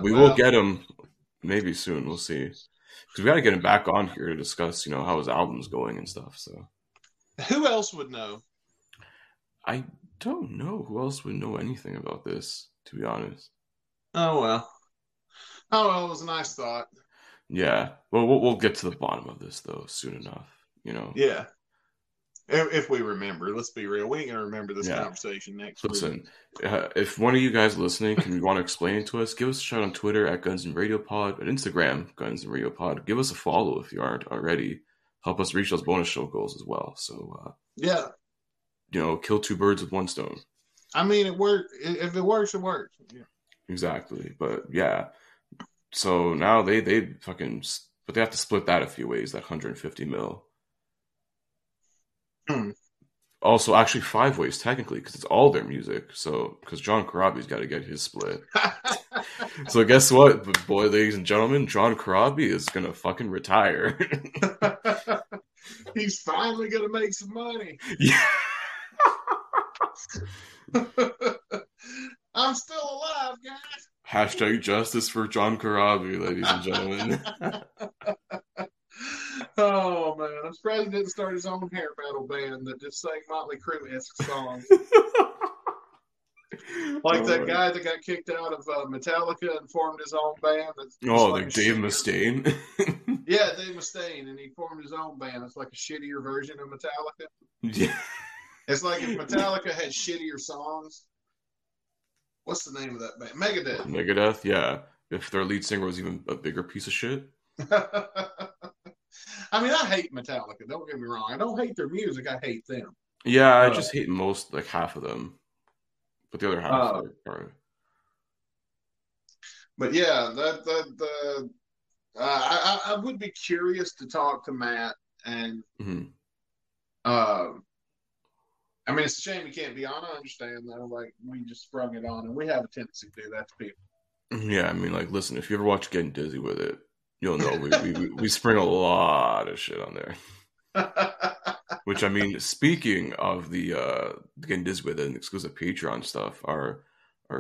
We will get him maybe soon. We'll see, because we got to get him back on here to discuss, you know, how his album's going and stuff. So, who else would know? I don't know who else would know anything about this, to be honest. Oh well, it was a nice thought. Yeah, well, we'll get to the bottom of this though soon enough, you know. Yeah. If we remember, let's be real. We ain't going to remember this conversation next week. Listen, if one of you guys listening can want to explain it to us, give us a shout on Twitter at Guns N' Radio Pod, at Instagram, Guns N' Radio Pod. Give us a follow if you aren't already. Help us reach those bonus show goals as well. So, yeah. You know, kill two birds with one stone. I mean, it worked. If it works, it works. Yeah. Exactly. But, yeah. So now they fucking... But they have to split that a few ways, that $150 million. Also, actually, 5 ways technically, because it's all their music. So, because John Corabi's got to get his split. So, guess what, boy, ladies and gentlemen, John Corabi is gonna fucking retire. He's finally gonna make some money. Yeah. I'm still alive, guys. # justice for John Corabi, ladies and gentlemen. Oh, man. I'm surprised he didn't start his own hair metal band that just sang Motley Crue-esque songs. That guy that got kicked out of Metallica and formed his own band. Dave Mustaine? Yeah, Dave Mustaine, and he formed his own band. It's like a shittier version of Metallica. Yeah. It's like if Metallica had shittier songs. What's the name of that band? Megadeth. Megadeth, yeah. If their lead singer was even a bigger piece of shit. I mean, I hate Metallica. Don't get me wrong. I don't hate their music. I hate them. Yeah, I just hate most, like half of them. But the other half are... But yeah, I would be curious to talk to Matt. And I mean, it's a shame he can't be on. I understand though. Like, we just sprung it on, and we have a tendency to do that to people. Yeah, I mean, like, listen, if you ever watch Getting Dizzy With It, you'll know we spring a lot of shit on there. Which, I mean, speaking of the Getting Dizzy With It and exclusive Patreon stuff, our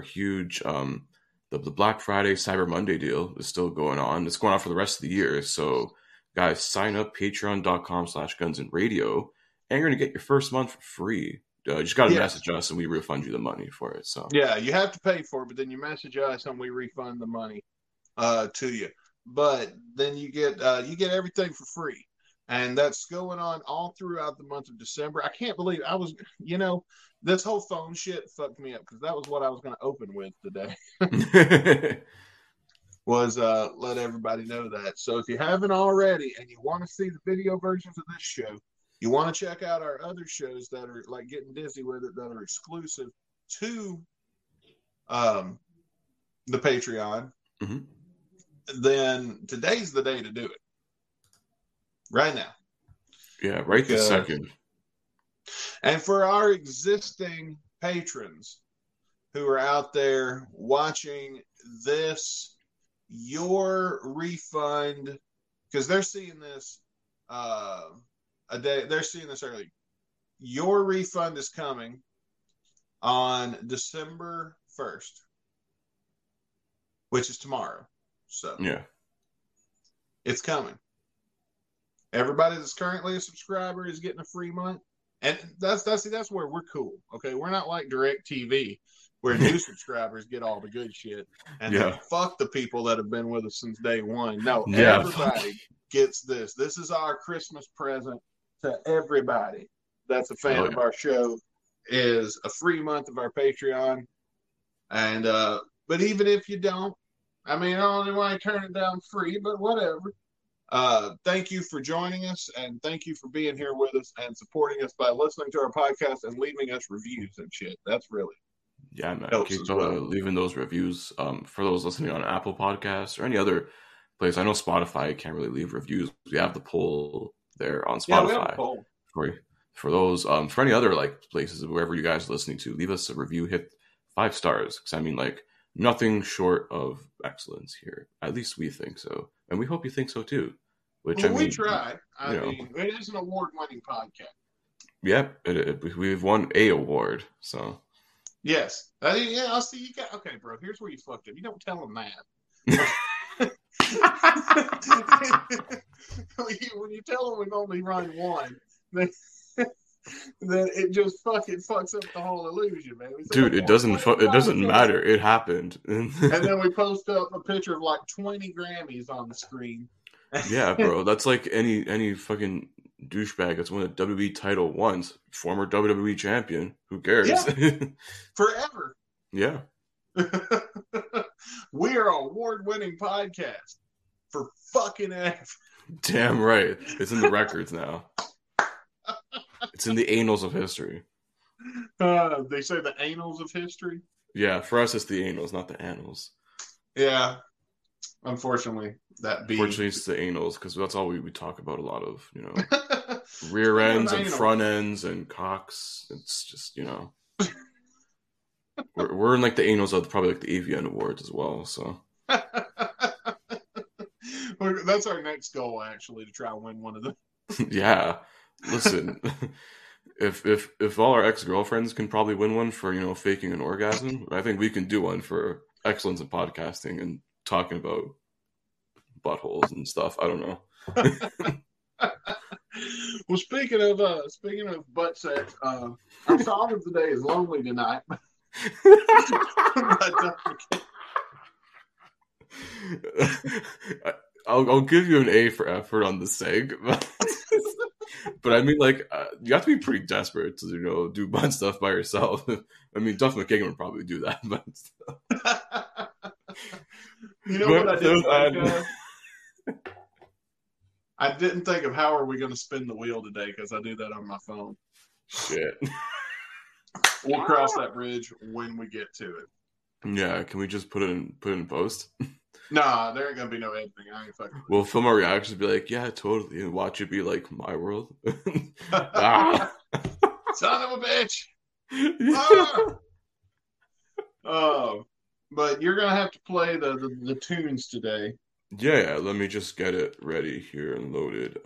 huge the Black Friday Cyber Monday deal is still going on. It's going on for the rest of the year. So, guys, sign up patreon.com/gunsnradio, and you're gonna get your first month for free. You just gotta message us and we refund you the money for it. So yeah, you have to pay for it, but then you message us and we refund the money to you. But then you get everything for free, and that's going on all throughout the month of December. I can't believe this whole phone shit fucked me up, because that was what I was going to open with today. Was let everybody know that. So if you haven't already, and you want to see the video versions of this show, you want to check out our other shows that are like Getting Dizzy With It, that are exclusive to the Patreon. Mm-hmm. Then today's the day to do it. Right now. Yeah, right this second. And for our existing patrons who are out there watching this, your refund, because they're seeing this they're seeing this early. Your refund is coming on December 1st, which is tomorrow. So, yeah, it's coming. Everybody that's currently a subscriber is getting a free month. And that's where we're cool. Okay. We're not like DirecTV, where new subscribers get all the good shit and then fuck the people that have been with us since day one. No, everybody gets this. This is our Christmas present to everybody that's a fan of our show, is a free month of our Patreon. And, but even if you don't, I mean, I don't know why I turn it down free, but whatever. Thank you for joining us, and thank you for being here with us and supporting us by listening to our podcast and leaving us reviews and shit. That's really leaving those reviews. For those listening on Apple Podcasts or any other place, I know Spotify can't really leave reviews. We have the poll there on Spotify. Yeah, we have a poll. For those, for any other like places, wherever you guys are listening to, leave us a review. Hit 5 stars, because I mean, like, nothing short of excellence here. At least we think so, and we hope you think so too. Which we try. I mean, it is an award-winning podcast. Yep, we've won an award. So yes, I see you got okay, bro. Here's where you fucked up. You don't tell them that. When you tell them we've only run one, then it just fucking fucks up the whole illusion, man. Dude, it doesn't matter. It happened. And then we post up a picture of like 20 Grammys on the screen. Yeah, bro. That's like any fucking douchebag that's won a WWE title once. Former WWE champion. Who cares? Yeah. Forever. Yeah. We are an award-winning podcast. For fucking ass. Damn right. It's in the records now. It's in the annals of history. They say the annals of history? Yeah, for us it's the annals, not the annals. Yeah. Unfortunately, Unfortunately, it's the annals, because that's all we talk about a lot of, you know. Rear ends and front ends and cocks. It's just, you know. We're in, like, the annals of probably, like, the AVN Awards as well, so. That's our next goal, actually, to try and win one of them. Yeah. Listen, if all our ex-girlfriends can probably win one for, you know, faking an orgasm, I think we can do one for excellence in podcasting and talking about buttholes and stuff. I don't know. Well, speaking of butt sex, our song of the day is "Lonely Tonight." I'll give you an A for effort on the seg. But I mean, like, you have to be pretty desperate to, you know, do butt stuff by yourself. I mean, Duff McKagan would probably do that. But you know what I did? I didn't think of how are we going to spin the wheel today, because I do that on my phone. Shit. We'll cross that bridge when we get to it. Yeah, can we just put it in post? Nah, there ain't gonna be no editing. I ain't fucking. We'll film our reactions and be like, yeah, totally. And watch it be like, my world. Ah. Son of a bitch. Ah. But you're gonna have to play the tunes today. Yeah, let me just get it ready here and loaded.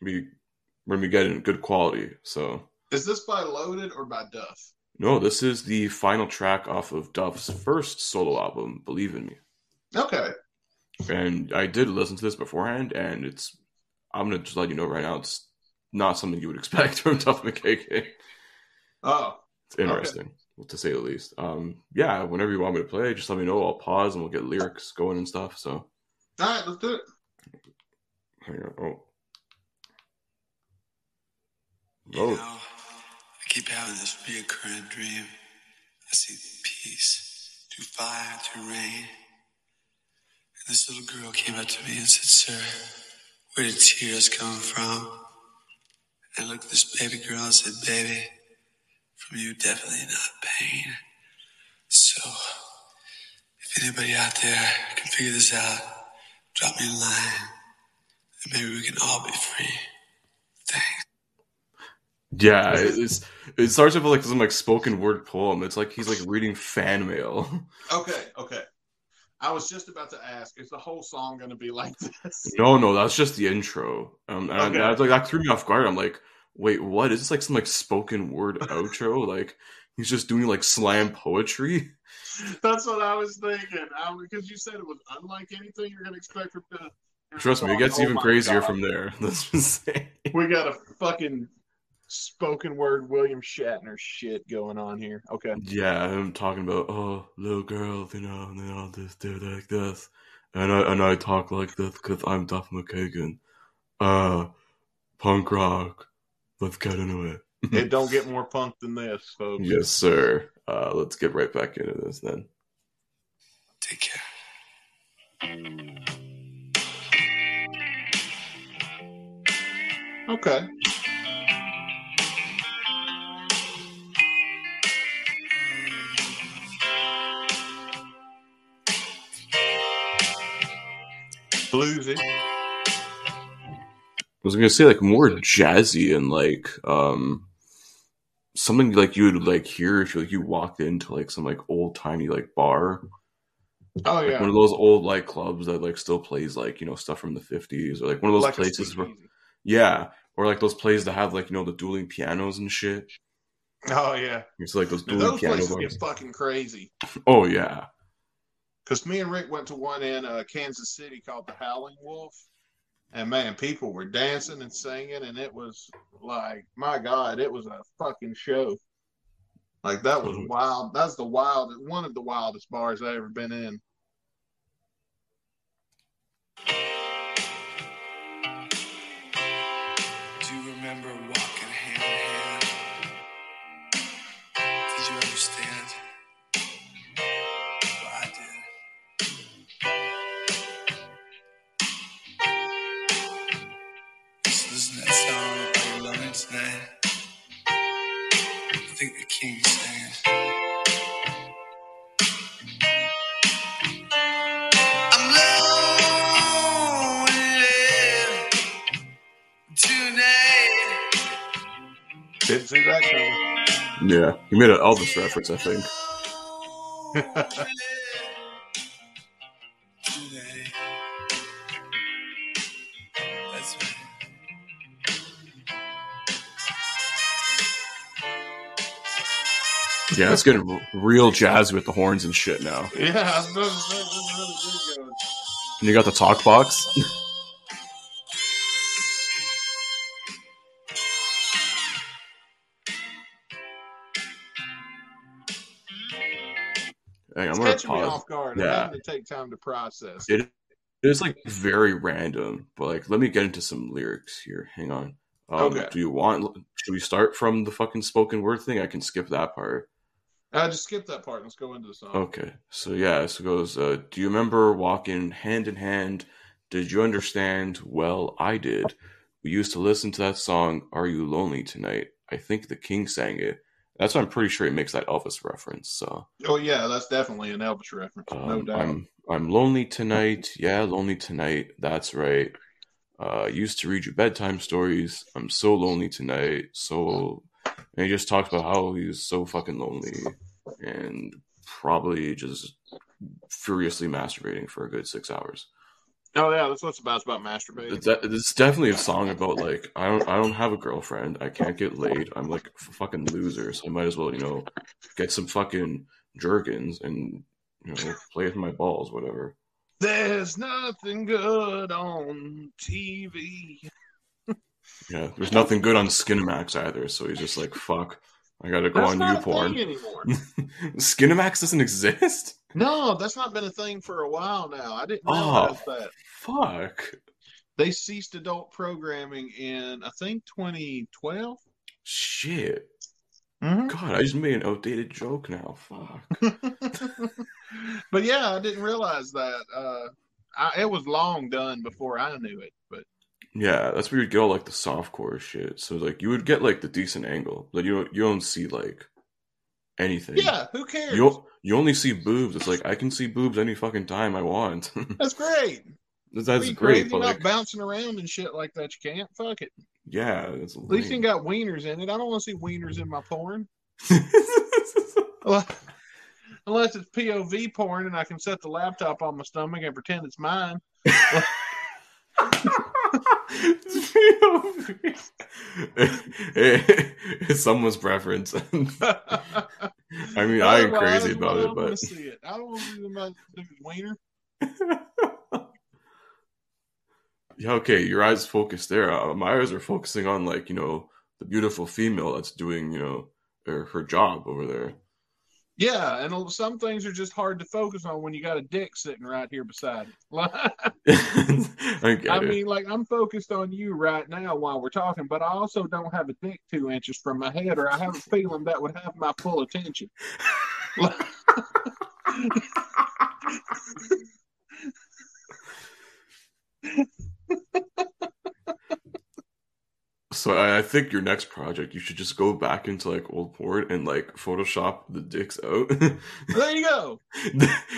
We're gonna get it in good quality. So is this by Loaded or by Duff? No, this is the final track off of Duff's first solo album, Believe in Me. Okay. And I did listen to this beforehand, and I'm going to just let you know right now, it's not something you would expect from Duff McKagan. Oh. It's interesting, okay, to say the least. Yeah, whenever you want me to play, just let me know. I'll pause, and we'll get lyrics going and stuff. So. All right, let's do it. Hang on. Oh. You know, I keep having this reoccurring dream. I see peace through fire, through rain. This little girl came up to me and said, "Sir, where did tears come from?" And I looked at this baby girl and said, "Baby, from you, definitely not pain. So, if anybody out there can figure this out, drop me a line, and maybe we can all be free. Thanks." Yeah, it starts with like some like spoken word poem. It's like he's like reading fan mail. Okay. I was just about to ask, is the whole song going to be like this? No, that's just the intro. And okay. That threw me off guard. I'm like, wait, what? Is this like some like spoken word outro? Like he's just doing like slam poetry? That's what I was thinking. Because you said it was unlike anything you're going to expect from the... Trust me, it gets even crazier from there. Let's just say. We got a fucking spoken word William Shatner shit going on here. Okay. Yeah, I'm talking about, oh, little girl, you know, and then I'll just do like this. And I talk like this because I'm Duff McKagan. Punk rock. Let's get into it. It don't get more punk than this, folks. Yes, sir. Let's get right back into this then. Take care. Okay. Bluesy. I was gonna say like more jazzy and like something like you would like hear if you, like, you walked into like some like old timey like bar. Oh yeah, like one of those old like clubs that like still plays like, you know, stuff from the 50s or like one of those like places where, yeah, or like those places that have like, you know, the dueling pianos and shit. Oh yeah, it's like those dueling pianos. Those places get fucking crazy. Oh yeah, because me and Rick went to one in Kansas City called the Howling Wolf. And, man, people were dancing and singing, and it was like, my God, it was a fucking show. Like, that was wild. That's the wildest, one of the wildest bars I've ever been in. Do you remember walking hand in hand? Did you understand? Well, I did. Tonight, I think the king stands. I'm lonely tonight. Didn't see that coming. Yeah, he made an Elvis reference, I think. Yeah, it's getting real jazz with the horns and shit now. Yeah, I'm really good going. And you got the talk box. Hang on, it's catching me off guard. Yeah. I'm having to take time to process. It is like very random, but like, let me get into some lyrics here. Hang on. Okay. Do you want? Should we start from the fucking spoken word thing? I can skip that part. Just skip that part. Let's go into the song. Okay. So, yeah. So it goes, do you remember walking hand in hand? Did you understand? Well, I did. We used to listen to that song, Are You Lonely Tonight? I think the king sang it. That's why I'm pretty sure it makes that Elvis reference. So. Oh, yeah. That's definitely an Elvis reference. No doubt. I'm lonely tonight. Yeah, lonely tonight. That's right. Used to read your bedtime stories. I'm so lonely tonight. So... And he just talks about how he's so fucking lonely and probably just furiously masturbating for a good 6 hours. Oh yeah, that's what it's about. It's about masturbating. It's definitely a song about like, I don't have a girlfriend. I can't get laid. I'm like a fucking loser. So I might as well, you know, get some fucking jerkins and, you know, play with my balls, whatever. There's nothing good on TV. Yeah, there's nothing good on Skinamax either, so he's just like, fuck, I gotta go on YouPorn. Skinamax doesn't exist? No, that's not been a thing for a while now. I didn't realize that. Fuck. They ceased adult programming in, I think, 2012? Shit. Mm-hmm. God, I just made an outdated joke now. Fuck. But yeah, I didn't realize that. It was long done before I knew it, but. Yeah, that's where you'd get all, like, the softcore shit. So, like, you would get, like, the decent angle. Like, you don't see, like, anything. Yeah, who cares? You only see boobs. It's like, I can see boobs any fucking time I want. That's great. That's great. You're not like, bouncing around and shit like that. You can't. Fuck it. Yeah. That's at least you ain't got wieners in it. I don't want to see wieners in my porn. Unless it's POV porn and I can set the laptop on my stomach and pretend it's mine. It's someone's preference. I mean, I ain't crazy about it, but see it. I don't want to see my wiener. Yeah, okay, your eyes focus there. My eyes are focusing on, like, you know, the beautiful female that's doing, you know, her job over there. Yeah, and some things are just hard to focus on when you got a dick sitting right here beside it. I mean, like, I'm focused on you right now while we're talking, but I also don't have a dick 2 inches from my head, or I have a feeling that would have my full attention. So I think your next project, you should just go back into like old porn and like Photoshop the dicks out. Well, there you go.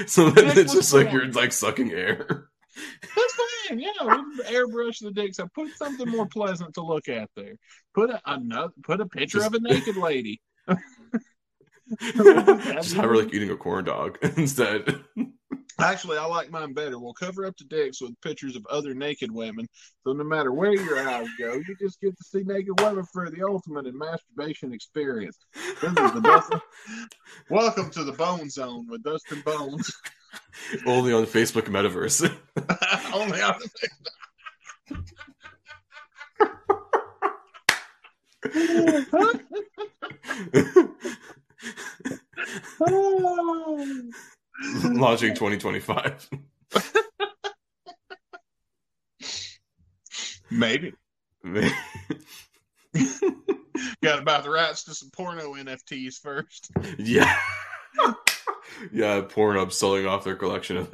So the then it's just like you're like sucking air. That's fine. Yeah, we airbrush the dicks. I put something more pleasant to look at there. Put a picture of a naked lady. Just have her like eating a corn dog instead. Actually, I like mine better. We'll cover up the dicks with pictures of other naked women, so no matter where your eyes go, you just get to see naked women for the ultimate in masturbation experience. This is the best. Welcome to the Bone Zone with Dustin Bones. Only on Facebook Metaverse. Only on Facebook. Oh. Launching 2025. Maybe. Got to buy the rights to some porno NFTs first. Yeah. Yeah, Pornhub selling off their collection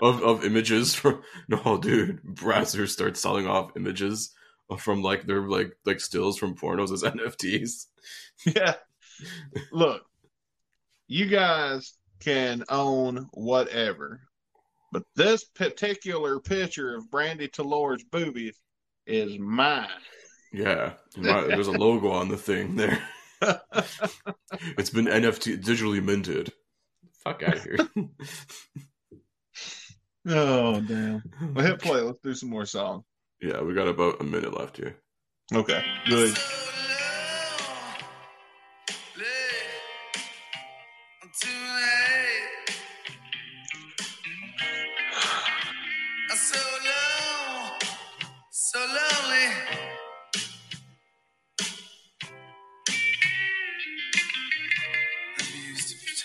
of images from. No, dude, browsers start selling off images from like their like stills from pornos as NFTs. Yeah. Look, you guys can own whatever, but this particular picture of Brandy Tallore's boobies is mine. Yeah, there's a logo on the thing there. It's been NFT digitally minted. Fuck out of here. Oh damn! Well, hit play. Let's do some more song. Yeah, we got about a minute left here. Okay, good.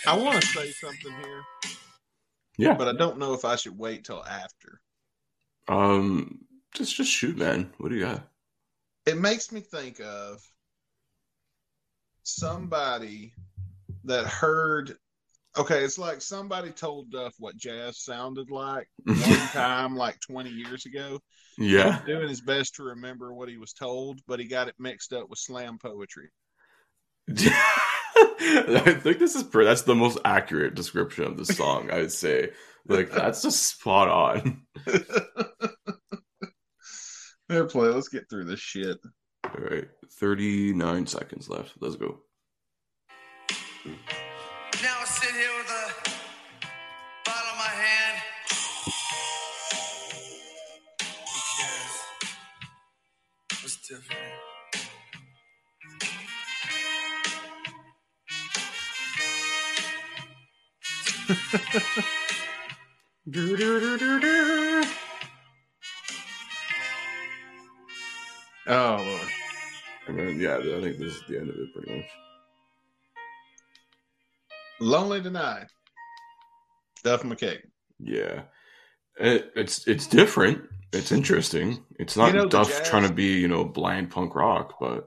I want to say something here. Yeah. But I don't know if I should wait till after. Just shoot, man. What do you got? It makes me think of somebody that heard. Okay, it's like somebody told Duff what jazz sounded like one time, like 20 years ago. Yeah. He was doing his best to remember what he was told, but he got it mixed up with slam poetry. I think that's the most accurate description of the song, I would say. Like, that's just spot on. Fair play. Let's get through this shit. All right. 39 seconds left. Let's go. Now I sit here with a bottle in my hand. Because what's different? Do, do, do, do, do. Oh Lord. I mean, yeah, I think this is the end of it pretty much. Lonely Tonight. Duff McKagan. Yeah. It's different. It's interesting. It's not Duff trying to be, blind punk rock, but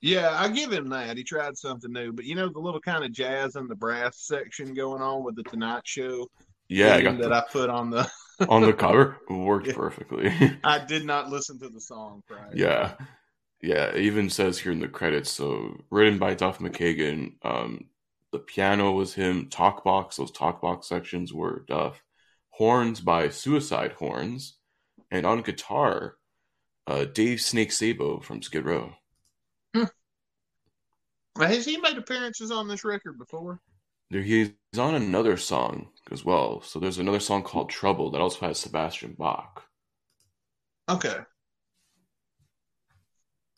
yeah, I give him that. He tried something new, but the little kind of jazz and the brass section going on with the Tonight Show. Yeah, I put on the on the cover worked perfectly. I did not listen to the song prior. Yeah, yeah. It even says here in the credits. So written by Duff McKagan. The piano was him. Talkbox. Those talkbox sections were Duff. Horns by Suicide Horns, and on guitar, Dave Snake Sabo from Skid Row. Has he made appearances on this record before? He's on another song as well. So there's another song called Trouble that also has Sebastian Bach. Okay.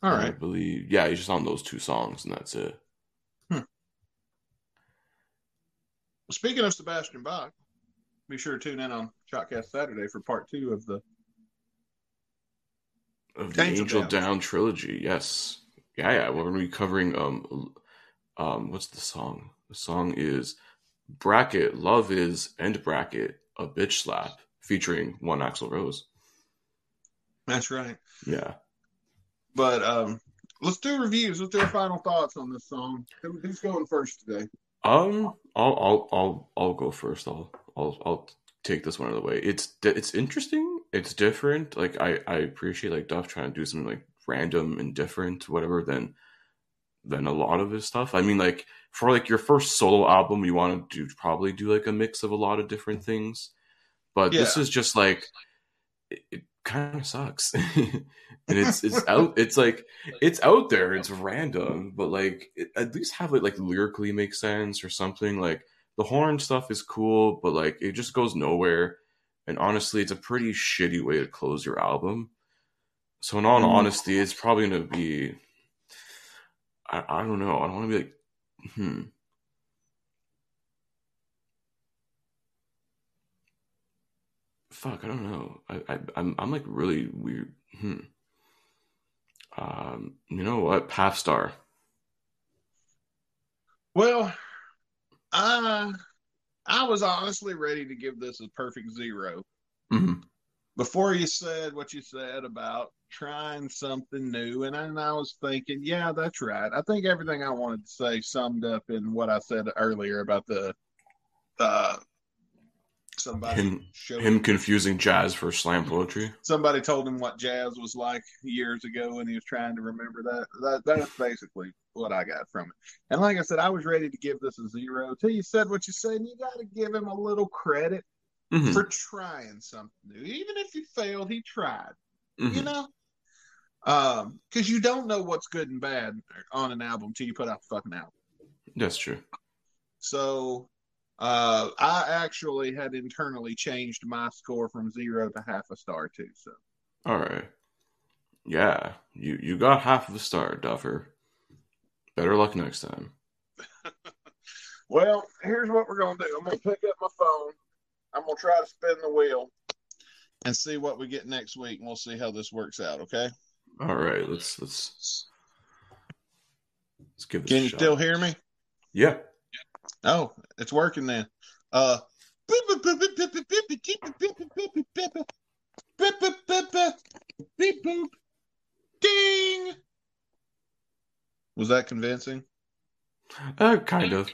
All right. I believe, yeah, he's just on those two songs and that's it. Well, speaking of Sebastian Bach, be sure to tune in on Shotcast Saturday for part 2 of the Angel Down trilogy. Yes. Yeah, we're going to be covering what's the song? The song is bracket Love Is and bracket A Bitch Slap featuring one Axl Rose. That's right. Yeah. But let's do reviews. Let's do our final thoughts on this song. Who's going first today? I'll go first. I'll take this one out of the way. It's interesting. it's different. Like I appreciate like Duff trying to do something like random and different, whatever, than a lot of his stuff. I mean, like for like your first solo album, you want to probably do like a mix of a lot of different things. But this is just like it kind of sucks, and it's out. It's like it's out there. It's random, but like it, at least have it like lyrically make sense or something. Like the horn stuff is cool, but like it just goes nowhere. And honestly, it's a pretty shitty way to close your album. So in all honesty, it's probably going to be, I don't know. I don't want to be like, Fuck, I don't know. I'm like really weird. You know what? Half star. Well, I was honestly ready to give this a perfect 0. Mm-hmm. Before you said what you said about trying something new, and I was thinking, yeah, that's right. I think everything I wanted to say summed up in what I said earlier about the somebody him confusing jazz for slam poetry. Somebody told him what jazz was like years ago, and he was trying to remember that. That's basically what I got from it. And like I said, I was ready to give this a 0 till you said what you said, and you got to give him a little credit for trying something new. Even if he failed, he tried, you know? Because you don't know what's good and bad on an album till you put out a fucking album. That's true. So I actually had internally changed my score from 0 to half a star too. So, all right. Yeah, you got half of a star, Duffer. Better luck next time. Well, here's what we're going to do. I'm going to pick up my phone. I'm going to try to spin the wheel and see what we get next week, and we'll see how this works out, okay? All right. Let's give this a shot. Can you still hear me? Yeah. Oh, it's working then. Beep boop. Ding. Was that convincing? Kind of.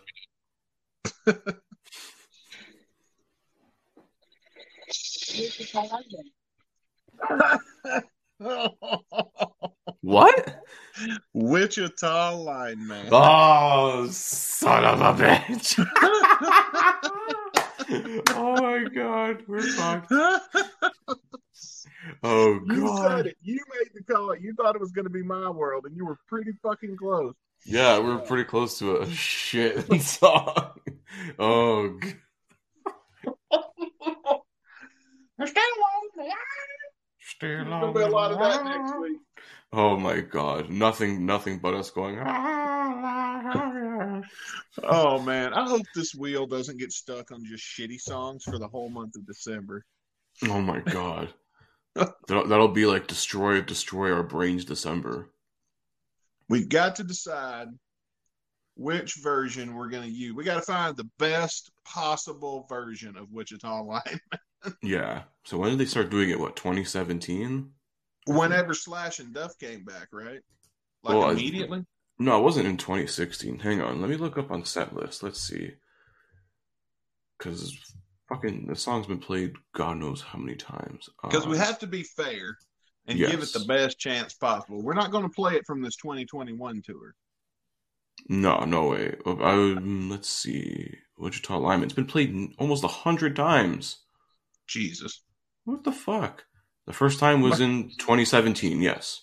What? Wichita Lineman. Oh, son of a bitch. Oh, my God. We're fucked. Oh, God. You said it. You made the call. You thought it was going to be my world, and you were pretty fucking close. Yeah, we were pretty close to a shit song. Oh, God. There's going to be a lot of that next week. Oh, my God. Nothing but us going. Oh, man. I hope this wheel doesn't get stuck on just shitty songs for the whole month of December. Oh, my God. That'll be like destroy our brains December. We've got to decide which version we're going to use. We got to find the best possible version of Wichita Lineman. Yeah. So when did they start doing it? What, 2017? Whenever Slash and Duff came back, right? Like immediately? No, it wasn't in 2016. Hang on. Let me look up on Setlist. Let's see. Because fucking the song's been played God knows how many times. Because we have to be fair and give it the best chance possible. We're not going to play it from this 2021 tour. No way. Let's see. Wichita Lineman. It's been played almost 100 times. Jesus. What the fuck? The first time was in 2017, yes.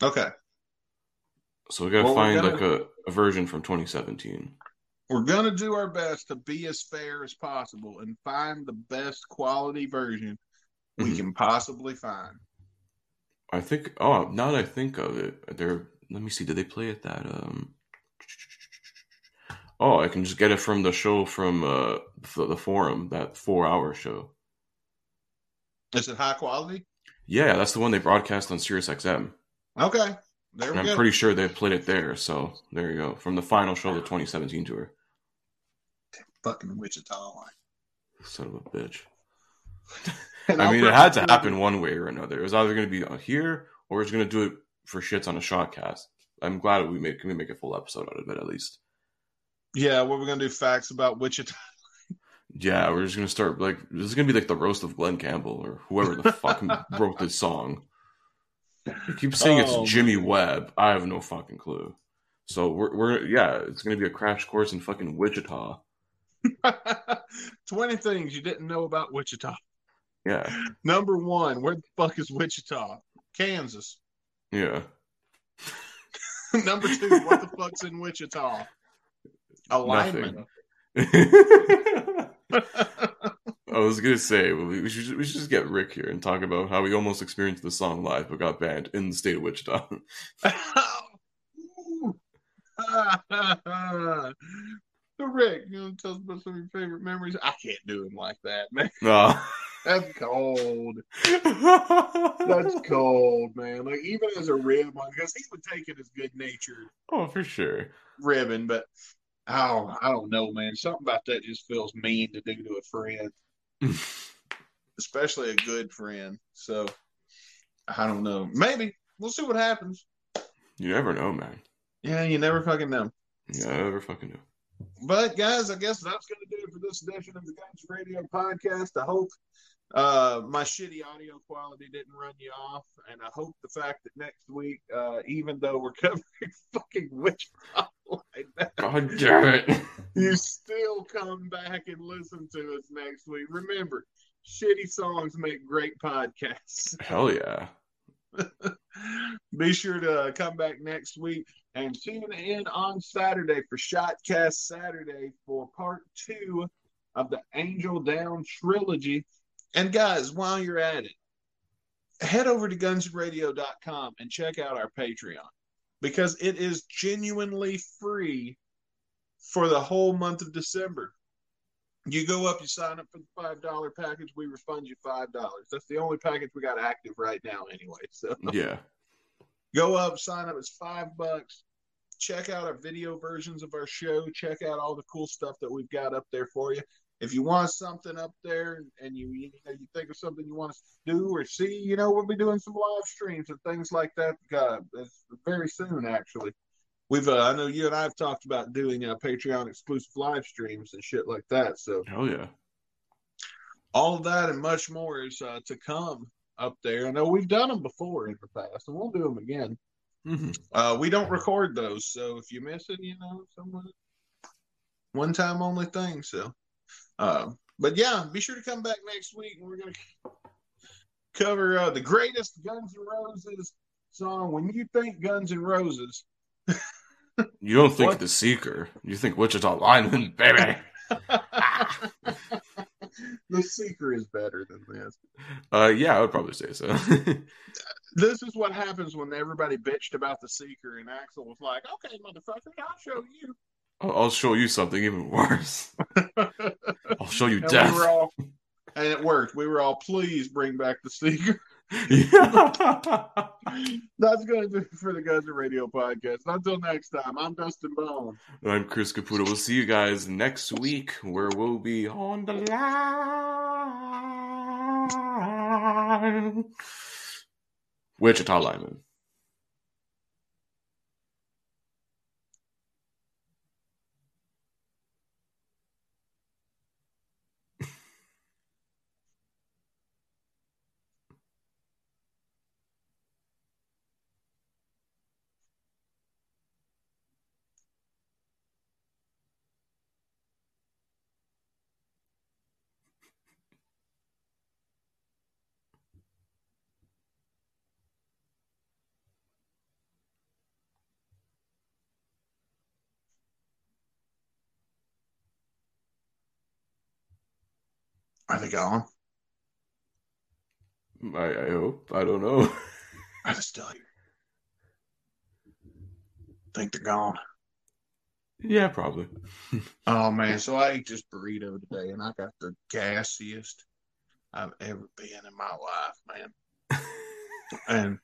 Okay. So we got to find like a version from 2017. We're going to do our best to be as fair as possible and find the best quality version we can possibly find. I think, now that I think of it, let me see, did they play it that, I can just get it from the show from the forum, that 4-hour show. Is it high quality? Yeah, that's the one they broadcast on SiriusXM. Okay. There we go. I'm pretty sure they played it there, so there you go. From the final show of the 2017 tour. Fucking Wichita Line. Son of a bitch. I mean, it had to happen one way or another. It was either going to be on here, or it's going to do it for shits on a shotcast. I'm glad we make a full episode out of it, at least. Yeah, what are we going to do? Facts about Wichita? yeah, we're just going to start, like, this is going to be like the roast of Glenn Campbell or whoever the fuck wrote this song. I keep saying it's Jimmy Webb. I have no fucking clue. So we're it's going to be a crash course in fucking Wichita. 20 things you didn't know about Wichita. Yeah. Number one, where the fuck is Wichita? Kansas. Yeah. Number two, what the fuck's in Wichita? A lineman. I was going to say, we should just get Rick here and talk about how we almost experienced the song live but got banned in the state of Wichita. So Rick, you want to tell us about some of your favorite memories? I can't do him like that, man. No. That's cold. That's cold, man. Like, even as a rib, because he would take it as good natured. Oh, for sure. Ribbon, but I don't know, man. Something about that just feels mean to do to a friend, especially a good friend. So I don't know. Maybe we'll see what happens. You never know, man. Yeah, you never fucking know. Yeah, I never fucking know. But, guys, I guess that's going to do it for this edition of the Guns Radio Podcast. I hope my shitty audio quality didn't run you off. And I hope the fact that next week, even though we're covering fucking Wichita like that, God damn it, you still come back and listen to us next week. Remember, shitty songs make great podcasts. Hell yeah. Be sure to come back next week and tune in on Saturday for Shotcast Saturday for part 2 of the Angel Down trilogy. And guys, while you're at it, head over to gunsradio.com and check out our Patreon, because it is genuinely free for the whole month of December. You go up, you sign up for the $5 package, we refund you $5. That's the only package we got active right now anyway. So yeah. Go up, sign up, it's $5. Check out our video versions of our show. Check out all the cool stuff that we've got up there for you. If you want something up there and you think of something you want us to do or see, we'll be doing some live streams and things like that very soon, actually. I know you and I have talked about doing Patreon exclusive live streams and shit like that. So hell yeah, all of that and much more is to come up there. I know we've done them before in the past, and we'll do them again. Mm-hmm. We don't record those, so if you miss it, someone one time only thing. So, but yeah, be sure to come back next week, and we're gonna cover the greatest Guns N' Roses song. When you think Guns N' Roses, you don't think The Seeker. You think Wichita Lineman, baby. The Seeker is better than this. Yeah, I would probably say so. This is what happens when everybody bitched about The Seeker, and Axl was like, okay, motherfucker, I'll show you. I'll show you something even worse. I'll show you death. And it worked. We were all, please bring back The Seeker. That's going to be for the Guns N' Radio Podcast. Until next time, I'm Dustin Bones. And I'm Chris Caputo. We'll see you guys next week, where we'll be on the line. Wichita Lineman. Are they gone? I hope. I don't know. Are they still here? Think they're gone. Yeah, probably. Oh, man. So I ate this burrito today, and I got the gassiest I've ever been in my life, man. And,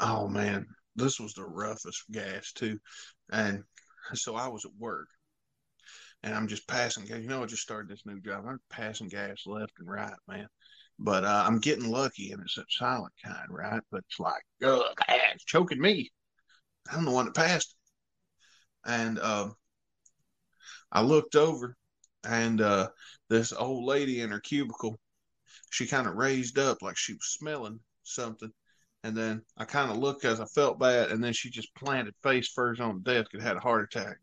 oh, man, this was the roughest gas, too. And so I was at work. And I'm just passing gas. I just started this new job. I'm passing gas left and right, man. But I'm getting lucky, and it's a silent kind, right? But it's like, it's choking me. I'm the one that passed it. And I looked over, And this old lady in her cubicle, she kind of raised up like she was smelling something. And then I kind of looked as I felt bad, and then she just planted face first on the desk and had a heart attack.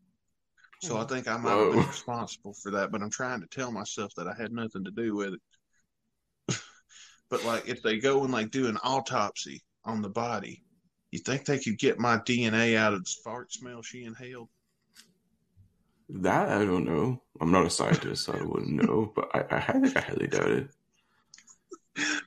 So I think I might have been responsible for that, but I'm trying to tell myself that I had nothing to do with it. But, like, if they go and, like, do an autopsy on the body, you think they could get my DNA out of the fart smell she inhaled? That, I don't know. I'm not a scientist, so I wouldn't know, but I highly doubt it.